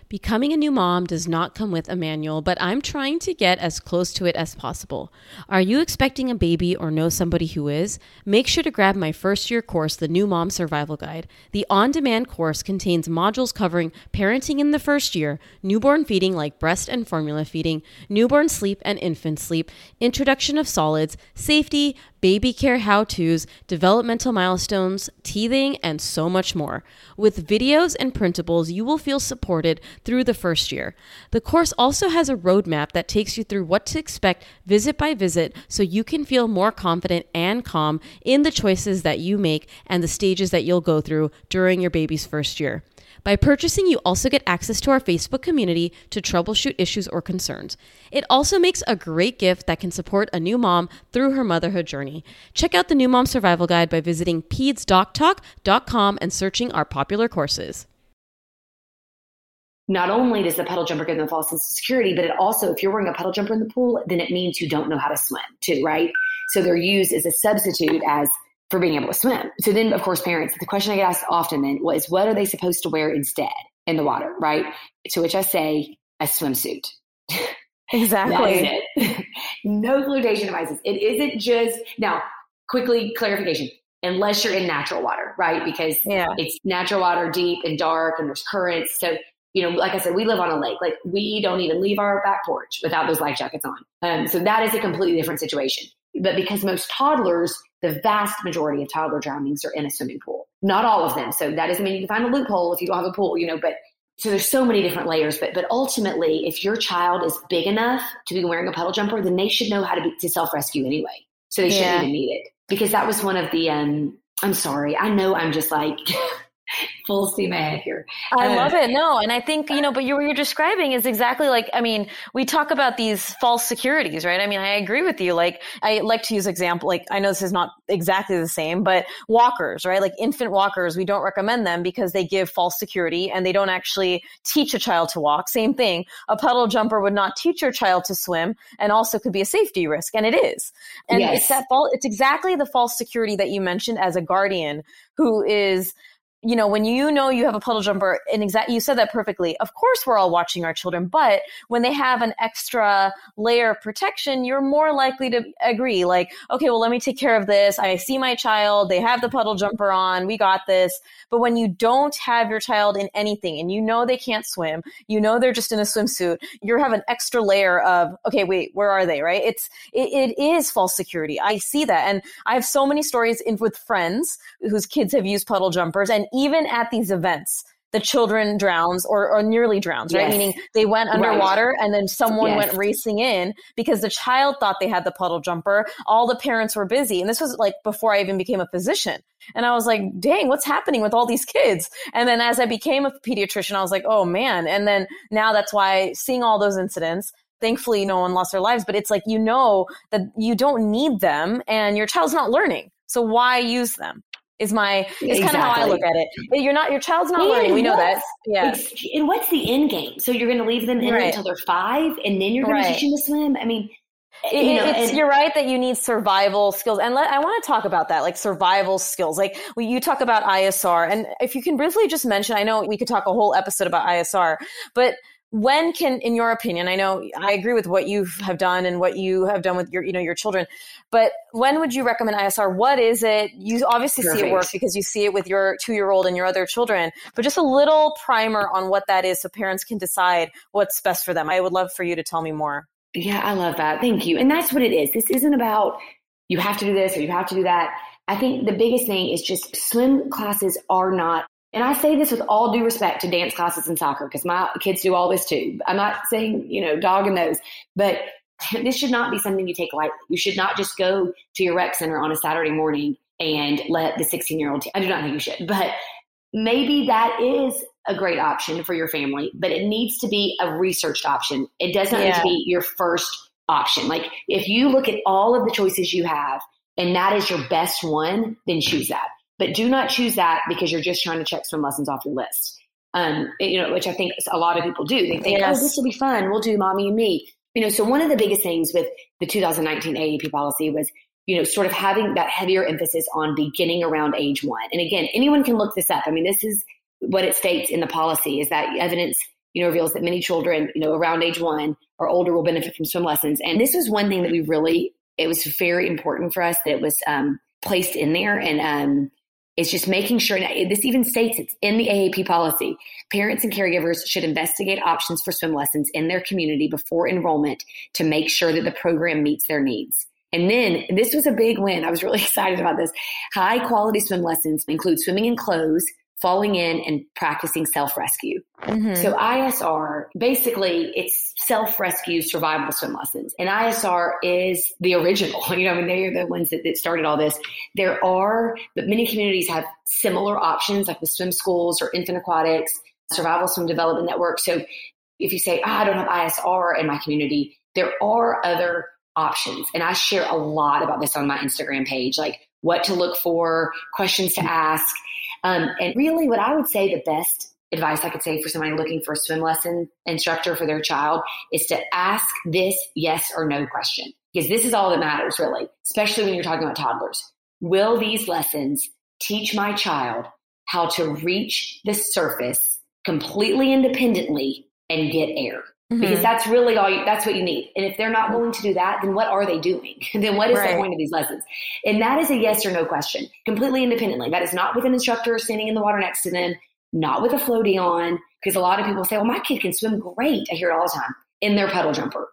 Becoming a new mom does not come with a manual, but I'm trying to get as close to it as possible. Are you expecting a baby or know somebody who is? Make sure to grab my first-year course, The New Mom Survival Guide. The on-demand course contains modules covering parenting in the first year, newborn feeding like breast and formula feeding, newborn sleep and infant sleep, introduction of solids, safety, baby care how-tos, developmental milestones, teething, and so much more. With videos and printables, you will feel supported through the first year. The course also has a roadmap that takes you through what to expect visit by visit so you can feel more confident and calm in the choices that you make and the stages that you'll go through during your baby's first year. By purchasing, you also get access to our Facebook community to troubleshoot issues or concerns. It also makes a great gift that can support a new mom through her motherhood journey. Check out the New Mom Survival Guide by visiting peds doc talk dot com and searching our popular courses. Not only does the puddle jumper give them false sense of security, but it also, if you're wearing a puddle jumper in the pool, then it means you don't know how to swim too, right? So they're used as a substitute as for being able to swim. So then, of course, parents, the question I get asked often then was, what are they supposed to wear instead in the water, right? To which I say, a swimsuit. Exactly. That is it. No flotation devices. It isn't just, now, quickly clarification, unless you're in natural water, right? Because yeah. It's natural water, deep and dark, and there's currents. So, you know, like I said, we live on a lake. Like, we don't even leave our back porch without those life jackets on. Um, so that is a completely different situation. But because most toddlers, the vast majority of toddler drownings are in a swimming pool. Not all of them. So that doesn't mean you can find a loophole if you don't have a pool, you know, but so there's so many different layers. But but ultimately, if your child is big enough to be wearing a puddle jumper, then they should know how to be, to self-rescue anyway. So they yeah. shouldn't even need it. Because that was one of the, um, I'm sorry, I know I'm just like... Full steam ahead here. I um, love it. No, and I think, you know, but you, what you're describing is exactly like, I mean, we talk about these false securities, right? I mean, I agree with you. Like, I like to use example, like, I know this is not exactly the same, but walkers, right? Like infant walkers, we don't recommend them because they give false security and they don't actually teach a child to walk. Same thing. A puddle jumper would not teach your child to swim and also could be a safety risk. And it is. And yes. it's that false, it's exactly the false security that you mentioned as a guardian who is, you know, when you know you have a puddle jumper, and exactly you said that perfectly. Of course, we're all watching our children, but when they have an extra layer of protection, you're more likely to agree. Like, okay, well, let me take care of this. I see my child. They have the puddle jumper on. We got this. But when you don't have your child in anything, and you know they can't swim, you know they're just in a swimsuit, you have an extra layer of, okay, wait, where are they? Right? It's it, it is false security. I see that, and I have so many stories in, with friends whose kids have used puddle jumpers, and even at these events, the children drowns or, or nearly drowns, right? Yes. Meaning they went underwater right. and then someone yes. went racing in because the child thought they had the puddle jumper. All the parents were busy. And this was like before I even became a physician. And I was like, dang, what's happening with all these kids? And then as I became a pediatrician, I was like, oh man. And then now that's why seeing all those incidents, thankfully no one lost their lives, but it's like, you know that you don't need them and your child's not learning. So why use them? Is my is exactly. kind of how I look at it. But you're not your child's not and learning. We know that. Yeah. And what's the end game? So you're going to leave them in right. until they're five, and then you're going right. to teach them to swim. I mean, it, you know, it's, and- you're right that you need survival skills, and let, I want to talk about that, like survival skills. Like we, you talk about I S R, and if you can briefly just mention, I know we could talk a whole episode about I S R, but. When can, in your opinion, I know I agree with what you have done and what you have done with your, you know, your children, but when would you recommend I S R? What is it? You obviously Perfect. See it work because you see it with your two-year-old and your other children, but just a little primer on what that is so parents can decide what's best for them. I would love for you to tell me more. Yeah, I love that. Thank you. And that's what it is. This isn't about you have to do this or you have to do that. I think the biggest thing is just swim classes are not. And I say this with all due respect to dance classes and soccer because my kids do all this too. I'm not saying, you know, dogging those, but this should not be something you take lightly. You should not just go to your rec center on a Saturday morning and let the sixteen-year-old – I do not think you should. But maybe that is a great option for your family, but it needs to be a researched option. It does not yeah. need to be your first option. Like if you look at all of the choices you have and that is your best one, then choose that. But do not choose that because you're just trying to check swim lessons off your list, um, you know, which I think a lot of people do. They think, yes. oh, this will be fun. We'll do mommy and me. You know, so one of the biggest things with the two thousand nineteen A A P policy was, you know, sort of having that heavier emphasis on beginning around age one. And again, anyone can look this up. I mean, this is what it states in the policy is that evidence, you know, reveals that many children, you know, around age one or older will benefit from swim lessons. And this was one thing that we really, it was very important for us that it was um, placed in there. And, um, It's just making sure, and this even states it's in the A A P policy, parents and caregivers should investigate options for swim lessons in their community before enrollment to make sure that the program meets their needs. And then and this was a big win. I was really excited about this. High quality swim lessons include swimming in clothes, falling in, and practicing self-rescue. Mm-hmm. So I S R, basically, it's self-rescue survival swim lessons. And I S R is the original. You know, I mean, they're the ones that, that started all this. There are, but many communities have similar options, like the swim schools or infant aquatics, survival swim development network. So if you say, oh, I don't have I S R in my community, there are other options. And I share a lot about this on my Instagram page, like what to look for, questions to ask. Um, and really what I would say the best advice I could say for somebody looking for a swim lesson instructor for their child is to ask this yes or no question, because this is all that matters really, especially when you're talking about toddlers. Will these lessons teach my child how to reach the surface completely independently and get air? Mm-hmm. Because that's really all you, that's what you need. And if they're not willing to do that, then what are they doing? Then what is right. the point of these lessons? And that is a yes or no question, completely independently. That is not with an instructor standing in the water next to them, not with a floaty on. Because a lot of people say, well, my kid can swim great. I hear it all the time in their puddle jumper.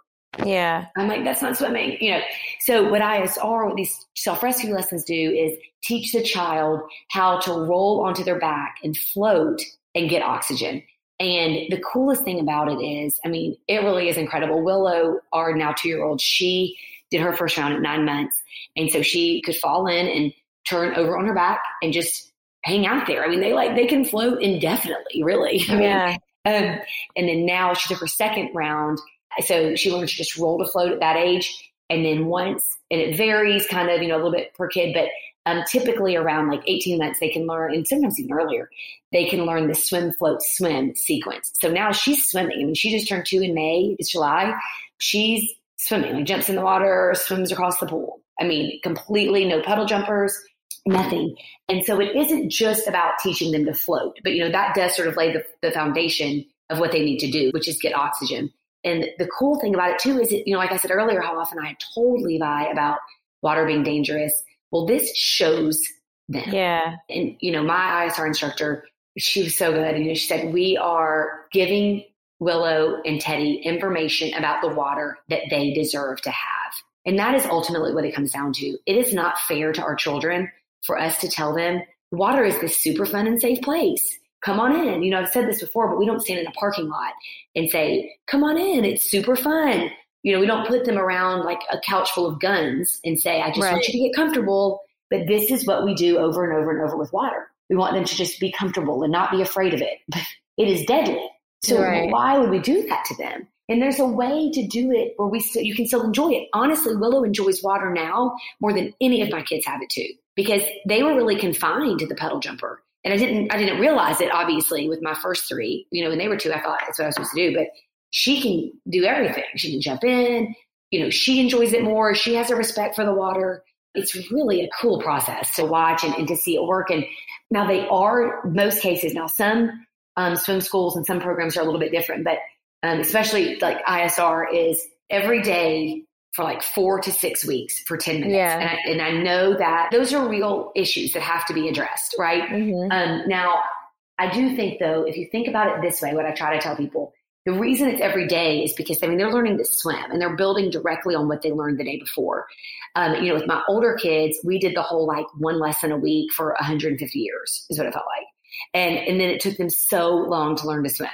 Yeah. I'm like, that's not swimming, you know? So what I S R, what these self-rescue lessons do is teach the child how to roll onto their back and float and get oxygen. And the coolest thing about it is, I mean, it really is incredible. Willow, our now two-year-old, she did her first round at nine months. And so she could fall in and turn over on her back and just hang out there. I mean, they like, they can float indefinitely, really. I mean, yeah. um, and then now she took her second round. So she learned to just roll to float at that age. And then once, and it varies kind of, you know, a little bit per kid, but Um, typically around like eighteen months, they can learn, and sometimes even earlier, they can learn the swim, float, swim sequence. So now she's swimming. I mean, she just turned two in May, it's July. She's swimming, like jumps in the water, swims across the pool. I mean, completely no puddle jumpers, nothing. And so it isn't just about teaching them to float, but you know, that does sort of lay the, the foundation of what they need to do, which is get oxygen. And the cool thing about it too is, that, you know, like I said earlier, how often I had told Levi about water being dangerous. Well, this shows them. Yeah. And, you know, my I S R instructor, she was so good. And you know, she said, we are giving Willow and Teddy information about the water that they deserve to have. And that is ultimately what it comes down to. It is not fair to our children for us to tell them water is this super fun and safe place. Come on in. You know, I've said this before, but we don't stand in a parking lot and say, come on in. It's super fun. You know, we don't put them around like a couch full of guns and say, I just right. want you to get comfortable. But this is what we do over and over and over with water. We want them to just be comfortable and not be afraid of it. But it is deadly. So right. why would we do that to them? And there's a way to do it where we still, you can still enjoy it. Honestly, Willow enjoys water now more than any of my kids have it too, because they were really confined to the puddle jumper. And I didn't, I didn't realize it, obviously, with my first three, you know, when they were two, I thought that's what I was supposed to do. But she can do everything. She can jump in. You know, she enjoys it more. She has a respect for the water. It's really a cool process to watch and, and to see it work. And now they are, most cases, now some um, swim schools and some programs are a little bit different, but um, especially like I S R is every day for like four to six weeks for ten minutes. Yeah. And, I, and I know that those are real issues that have to be addressed, right? Mm-hmm. Um, now, I do think, though, if you think about it this way, what I try to tell people, the reason it's every day is because, I mean, they're learning to swim and they're building directly on what they learned the day before. Um, you know, with my older kids, we did the whole like one lesson a week for one hundred fifty years is what it felt like. And and then it took them so long to learn to swim.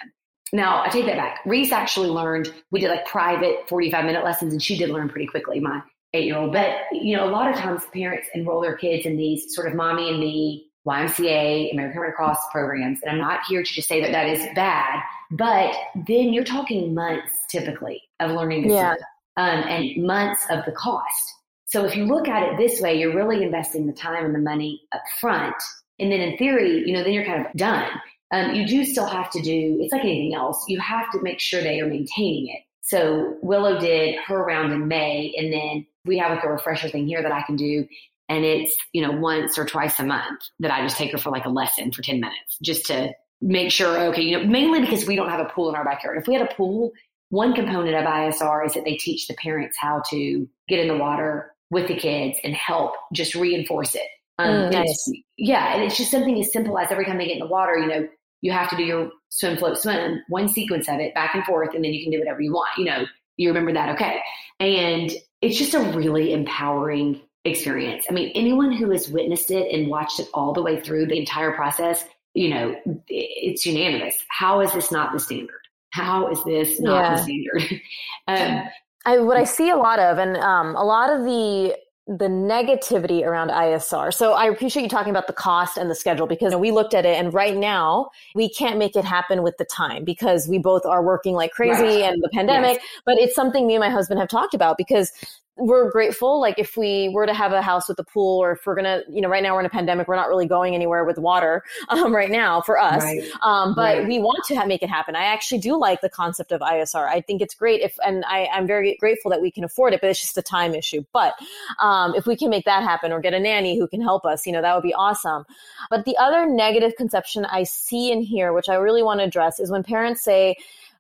Now, I take that back. Reese actually learned, we did like private forty-five minute lessons and she did learn pretty quickly, my eight-year-old. But, you know, a lot of times parents enroll their kids in these sort of mommy and me, Y M C A, American Red Cross programs. And I'm not here to just say that that is bad, but then you're talking months typically of learning to yeah. swim um, and months of the cost. So if you look at it this way, you're really investing the time and the money up front. And then in theory, you know, then you're kind of done. Um, you do still have to do, it's like anything else. You have to make sure that you're maintaining it. So Willow did her round in May, and then we have like a refresher thing here that I can do. And it's, you know, once or twice a month that I just take her for like a lesson for ten minutes just to make sure, okay, you know, mainly because we don't have a pool in our backyard. If we had a pool, one component of I S R is that they teach the parents how to get in the water with the kids and help just reinforce it. Um, mm, nice. and yeah. And it's just something as simple as every time they get in the water, you know, you have to do your swim, float, swim, one sequence of it back and forth, and then you can do whatever you want. You know, you remember that. Okay. And it's just a really empowering experience. I mean, anyone who has witnessed it and watched it all the way through the entire process, you know, it's unanimous. How is this not the standard? How is this not yeah. the standard? um, I, what I see a lot of, and um, a lot of the the negativity around I S R. So I appreciate you talking about the cost and the schedule, because you know, we looked at it and right now we can't make it happen with the time because we both are working like crazy right. and the pandemic, yes. but it's something me and my husband have talked about because we're grateful. Like if we were to have a house with a pool, or if we're going to, you know, right now we're in a pandemic, we're not really going anywhere with water um, right now for us. Right. Um, but right. we want to ha- make it happen. I actually do like the concept of I S R. I think it's great if, and I, I'm very grateful that we can afford it, but it's just a time issue. But um, if we can make that happen or get a nanny who can help us, you know, that would be awesome. But the other negative conception I see in here, which I really want to address, is when parents say,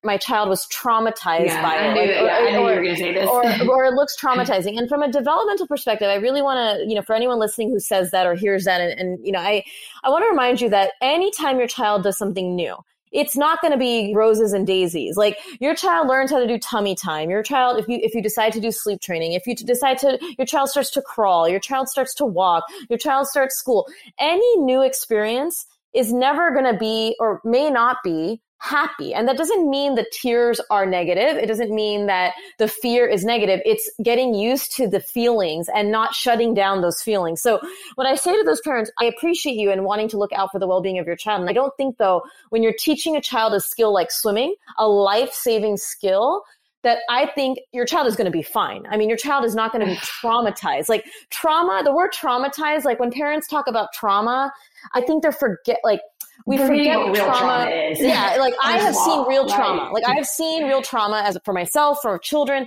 my child was traumatized yeah, by it. Knew, like, yeah, or, I knew you were going to say this. Or, or it looks traumatizing. And from a developmental perspective, I really want to, you know, for anyone listening who says that or hears that, and, and you know, I, I want to remind you that anytime your child does something new, it's not going to be roses and daisies. Like your child learns how to do tummy time. Your child, if you if you decide to do sleep training, if you decide to, your child starts to crawl, your child starts to walk, your child starts school. Any new experience is never going to be, or may not be, happy. And that doesn't mean the tears are negative. It doesn't mean that the fear is negative. It's getting used to the feelings and not shutting down those feelings. So when I say to those parents, I appreciate you and wanting to look out for the well-being of your child. And I don't think though, when you're teaching a child a skill like swimming, a life-saving skill, that I think your child is going to be fine. I mean, your child is not going to be traumatized. Like trauma, the word traumatized, like when parents talk about trauma, I think they're forget, like, we They're forget what real trauma. trauma is. Yeah, like I have seen real trauma. Like I have seen real trauma as for myself, for children.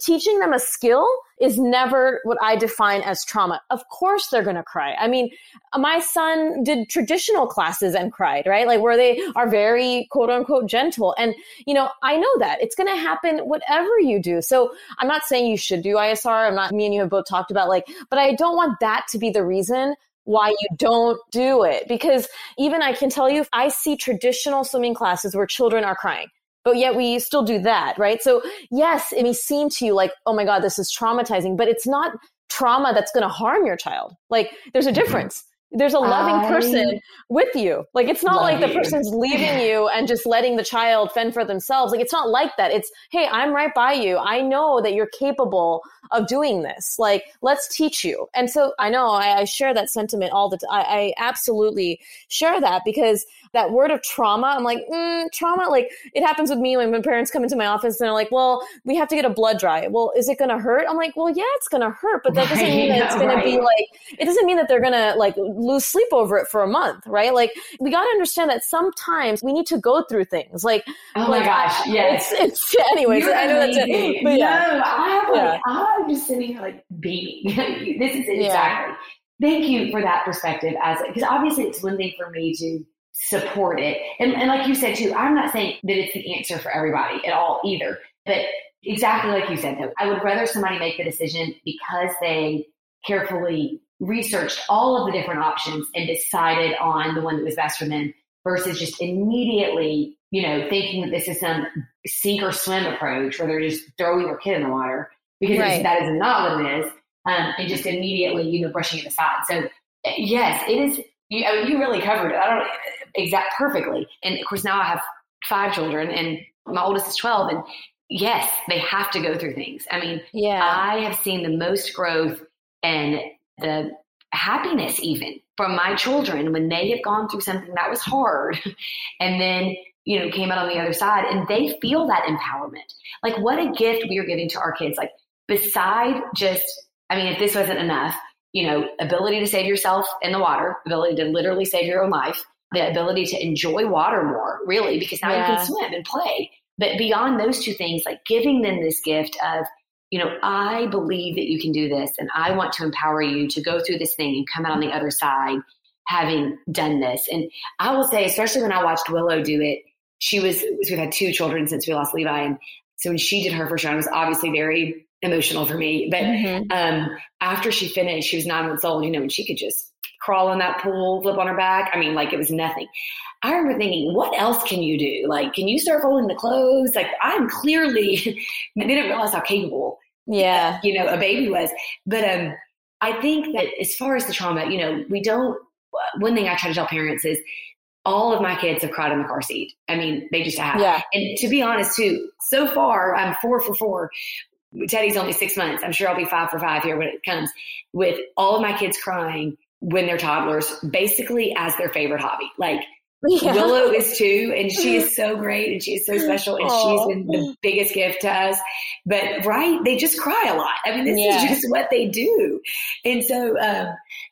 Teaching them a skill is never what I define as trauma. Of course they're going to cry. I mean, my son did traditional classes and cried, right? Like where they are very quote unquote gentle. And, you know, I know that it's going to happen whatever you do. So I'm not saying you should do I S R. I'm not, me and you have both talked about like, but I don't want that to be the reason why you don't do it. Because even I can tell you, I see traditional swimming classes where children are crying, but yet we still do that, right? So yes, it may seem to you like, oh my God, this is traumatizing, but it's not trauma that's going to harm your child. Like there's a difference. There's a loving I person with you. Like, it's not like the you. person's leaving you and just letting the child fend for themselves. Like, it's not like that. It's, hey, I'm right by you. I know that you're capable of doing this. Like, let's teach you. And so I know I, I share that sentiment all the time. I absolutely share that because that word of trauma, I'm like, mm, trauma, like it happens with me when my parents come into my office and they're like, well, we have to get a blood draw. Well, is it going to hurt? I'm like, well, yeah, it's going to hurt, but that doesn't right, mean that it's going right. to be like, it doesn't mean that they're going to like lose sleep over it for a month, right? Like we got to understand that sometimes we need to go through things like, oh my like, gosh, I, yes. It's, it's anyways, You're I know amazing. That's it. But yeah. No, I'm, yeah. Like, I'm just sitting here like beaming. This is it. Yeah. Exactly. Thank you for that perspective as, because obviously it's one thing for me to support it. And, and like you said too, I'm not saying that it's the answer for everybody at all either, but exactly like you said though, I would rather somebody make the decision because they carefully researched all of the different options and decided on the one that was best for them versus just immediately, you know, thinking that this is some sink or swim approach where they're just throwing their kid in the water because right. that is not what it is. Um, and just immediately, you know, brushing it aside. So yes, it is. You, I mean, you really covered it. I don't exact perfectly. And of course now I have five children and my oldest is twelve, and yes, they have to go through things. I mean, yeah. I have seen the most growth and the happiness even from my children when they have gone through something that was hard and then, you know, came out on the other side and they feel that empowerment. Like what a gift we are giving to our kids. Like beside just, I mean, if this wasn't enough, you know, ability to save yourself in the water, ability to literally save your own life, the ability to enjoy water more, really, because now yeah. you can swim and play. But beyond those two things, like giving them this gift of, you know, I believe that you can do this and I want to empower you to go through this thing and come out on the other side having done this. And I will say, especially when I watched Willow do it, she was, we've had two children since we lost Levi. And so when she did her first round, it was obviously very emotional for me. But mm-hmm. um, after she finished, she was nine months old, you know, and she could just crawl in that pool, flip on her back. I mean, like it was nothing. I remember thinking, what else can you do? Like, can you start folding the clothes? Like I'm clearly, I didn't realize how capable yeah, you know, a baby was. But um, I think that as far as the trauma, you know, we don't, one thing I try to tell parents is all of my kids have cried in the car seat. I mean, they just have. Yeah. And to be honest too, so far I'm four for four. Teddy's only six months. I'm sure I'll be five for five here when it comes with all of my kids crying when they're toddlers, basically as their favorite hobby. Like yeah. Willow is two, and she is so great, and she is so special, and Aww. She's been the biggest gift to us. But right, they just cry a lot. I mean, this yeah. is just what they do. And so, um,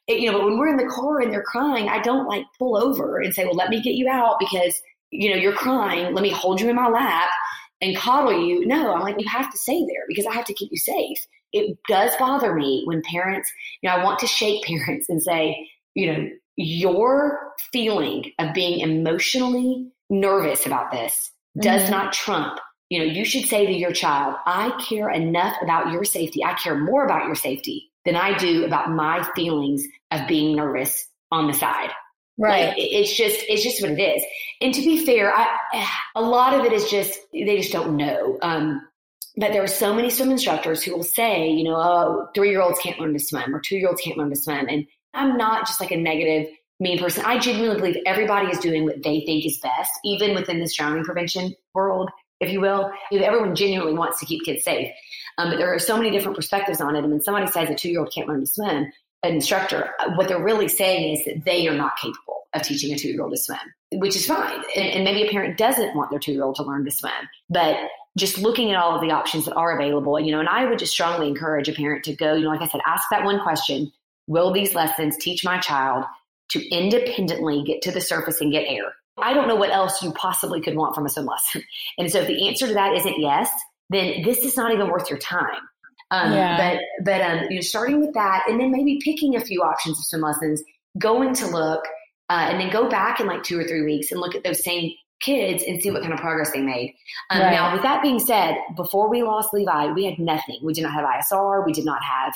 it, you know, but when we're in the car and they're crying, I don't like pull over and say, "Well, let me get you out because you know you're crying. Let me hold you in my lap and coddle you." No, I'm like, you have to stay there because I have to keep you safe. It does bother me when parents, you know, I want to shake parents and say, you know, your feeling of being emotionally nervous about this does mm-hmm. not trump. You know, you should say to your child, I care enough about your safety. I care more about your safety than I do about my feelings of being nervous on the side. Right. Like, it's just, it's just what it is. And to be fair, I, a lot of it is just, they just don't know. Um, But there are so many swim instructors who will say, you know, oh, three-year-olds can't learn to swim or two-year-olds can't learn to swim. And I'm not just like a negative, mean person. I genuinely believe everybody is doing what they think is best, even within this drowning prevention world, if you will. Everyone genuinely wants to keep kids safe. Um, but there are so many different perspectives on it. And when somebody says a two-year-old can't learn to swim, an instructor, what they're really saying is that they are not capable of teaching a two-year-old to swim, which is fine. And, and maybe a parent doesn't want their two-year-old to learn to swim. But just looking at all of the options that are available, you know, and I would just strongly encourage a parent to go, you know, like I said, ask that one question, will these lessons teach my child to independently get to the surface and get air? I don't know what else you possibly could want from a swim lesson. And so if the answer to that isn't yes, then this is not even worth your time. Um, yeah. But, but um, you know, starting with that and then maybe picking a few options of swim lessons, going to look uh, and then go back in like two or three weeks and look at those same kids and see what kind of progress they made. Um, right. Now, with that being said, before we lost Levi, we had nothing. We did not have I S R. We did not have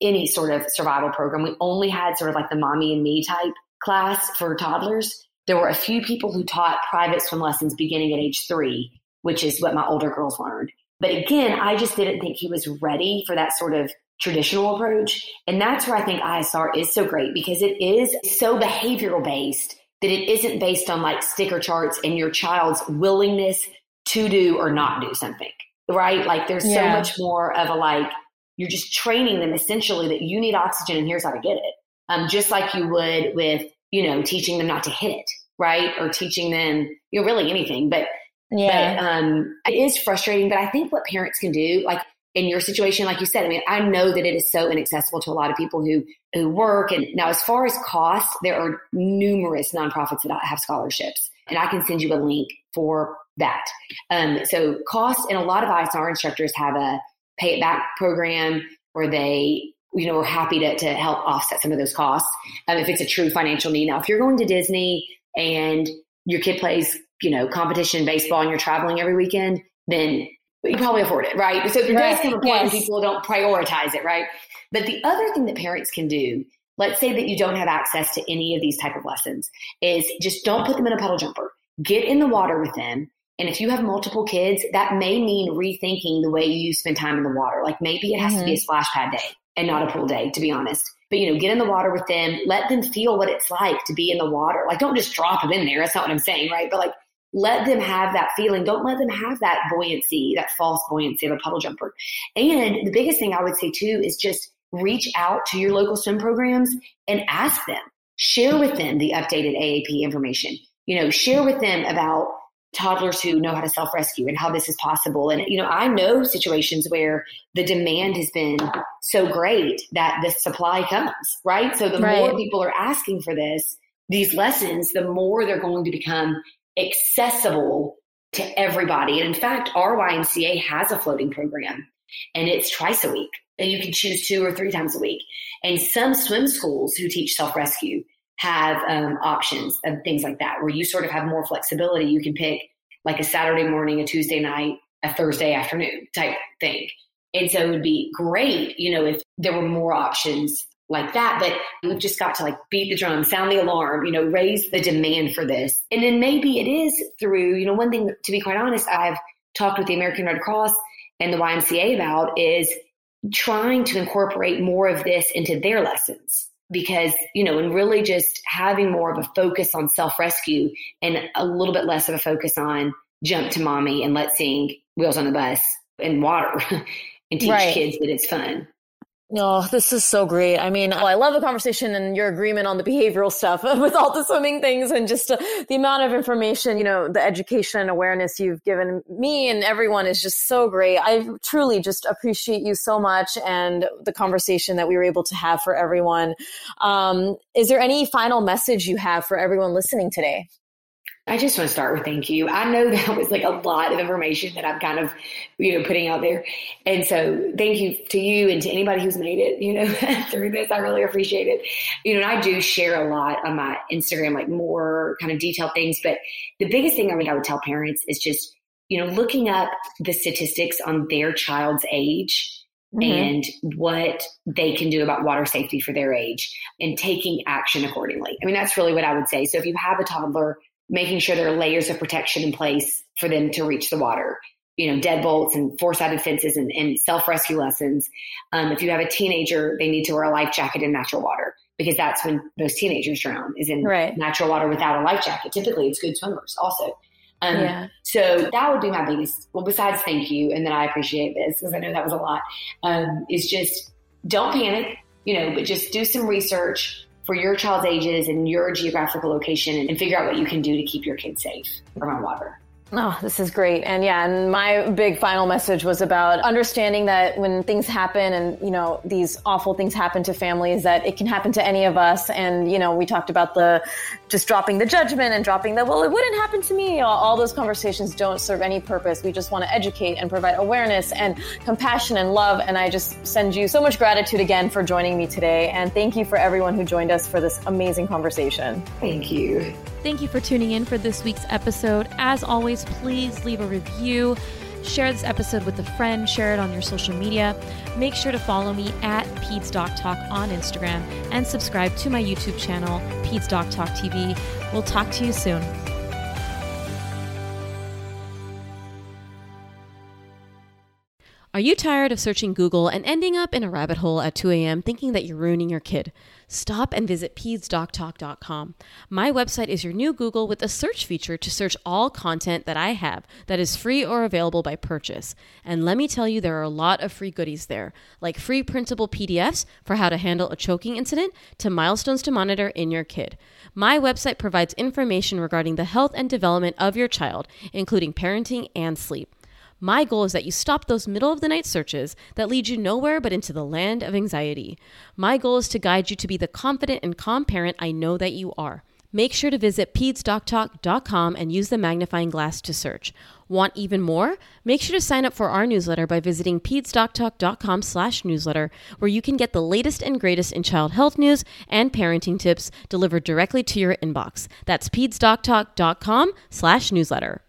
any sort of survival program. We only had sort of like the mommy and me type class for toddlers. There were a few people who taught private swim lessons beginning at age three, which is what my older girls learned. But again, I just didn't think he was ready for that sort of traditional approach. And that's where I think I S R is so great because it is so behavioral based that it isn't based on like sticker charts and your child's willingness to do or not do something, right? Like there's yeah. so much more of a, like, you're just training them essentially that you need oxygen and here's how to get it. Um, just like you would with, you know, teaching them not to hit it, right? Or teaching them, you know, really anything, but, yeah. but um, it is frustrating, but I think what parents can do, like, in your situation, like you said, I mean, I know that it is so inaccessible to a lot of people who, who work. And now as far as cost, there are numerous nonprofits that have scholarships. And I can send you a link for that. Um, so cost, and a lot of I S R instructors have a pay it back program where they, you know, are happy to, to help offset some of those costs um, if it's a true financial need. Now, if you're going to Disney and your kid plays, you know, competition baseball and you're traveling every weekend, then you probably afford it, right? So there does come a point when people don't prioritize it, right? But the other thing that parents can do, let's say that you don't have access to any of these type of lessons, is just don't put them in a puddle jumper. Get in the water with them. And if you have multiple kids, that may mean rethinking the way you spend time in the water. Like maybe it has mm-hmm. to be a splash pad day and not a pool day, to be honest. But, you know, get in the water with them. Let them feel what it's like to be in the water. Like don't just drop them in there. That's not what I'm saying, right? But like, let them have that feeling. Don't let them have that buoyancy, that false buoyancy of a puddle jumper. And the biggest thing I would say too is just reach out to your local swim programs and ask them, share with them the updated A A P information. You know, share with them about toddlers who know how to self-rescue and how this is possible. And, you know, I know situations where the demand has been so great that the supply comes, right? So the right. more people are asking for this, these lessons, the more they're going to become accessible to everybody. And in fact, our Y M C A has a floating program and it's twice a week and you can choose two or three times a week. And some swim schools who teach self-rescue have um, options of things like that, where you sort of have more flexibility. You can pick like a Saturday morning, a Tuesday night, a Thursday afternoon type thing. And so it would be great, you know, if there were more options like that, but we've just got to like beat the drum, sound the alarm, you know, raise the demand for this. And then maybe it is through, you know, one thing, to be quite honest, I've talked with the American Red Cross and the Y M C A about is trying to incorporate more of this into their lessons, because, you know, and really just having more of a focus on self-rescue and a little bit less of a focus on jump to mommy and let's sing Wheels on the Bus and Water and teach right. kids that it's fun. Oh, this is so great. I mean, I love the conversation and your agreement on the behavioral stuff with all the swimming things and just the amount of information, you know, the education awareness you've given me and everyone is just so great. I truly just appreciate you so much and the conversation that we were able to have for everyone. Um, is there any final message you have for everyone listening today? I just want to start with thank you. I know that was like a lot of information that I'm kind of, you know, putting out there. And so thank you to you and to anybody who's made it, you know, through this. I really appreciate it. You know, and I do share a lot on my Instagram, like more kind of detailed things. But the biggest thing I mean, I would tell parents is just, you know, looking up the statistics on their child's age mm-hmm. and what they can do about water safety for their age and taking action accordingly. I mean, that's really what I would say. So if you have a toddler, making sure there are layers of protection in place for them to reach the water, you know, deadbolts and four-sided fences and, and self-rescue lessons. Um, if you have a teenager, they need to wear a life jacket in natural water, because that's when most teenagers drown, is in right. natural water without a life jacket. Typically, it's good swimmers also. Um, yeah. So that would be my biggest, well, besides thank you, and then I appreciate this because I know that was a lot, um, is just don't panic, you know, but just do some research for your child's ages and your geographical location and figure out what you can do to keep your kids safe around water. Oh, this is great. And yeah, and my big final message was about understanding that when things happen and, you know, these awful things happen to families, that it can happen to any of us. And, you know, we talked about the just dropping the judgment and dropping the, well, it wouldn't happen to me. All, all those conversations don't serve any purpose. We just want to educate and provide awareness and compassion and love. And I just send you so much gratitude again for joining me today. And thank you for everyone who joined us for this amazing conversation. Thank you. Thank you for tuning in for this week's episode. As always, please leave a review, share this episode with a friend, share it on your social media. Make sure to follow me at Peds Doc Talk on Instagram and subscribe to my YouTube channel, Peds Doc Talk T V. We'll talk to you soon. Are you tired of searching Google and ending up in a rabbit hole at two a.m. thinking that you're ruining your kid? Stop and visit peds doc talk dot com. My website is your new Google with a search feature to search all content that I have that is free or available by purchase. And let me tell you, there are a lot of free goodies there, like free printable P D Fs for how to handle a choking incident to milestones to monitor in your kid. My website provides information regarding the health and development of your child, including parenting and sleep. My goal is that you stop those middle-of-the-night searches that lead you nowhere but into the land of anxiety. My goal is to guide you to be the confident and calm parent I know that you are. Make sure to visit peds doc talk dot com and use the magnifying glass to search. Want even more? Make sure to sign up for our newsletter by visiting peds doc talk dot com slash newsletter, where you can get the latest and greatest in child health news and parenting tips delivered directly to your inbox. That's peds doc talk dot com slash newsletter.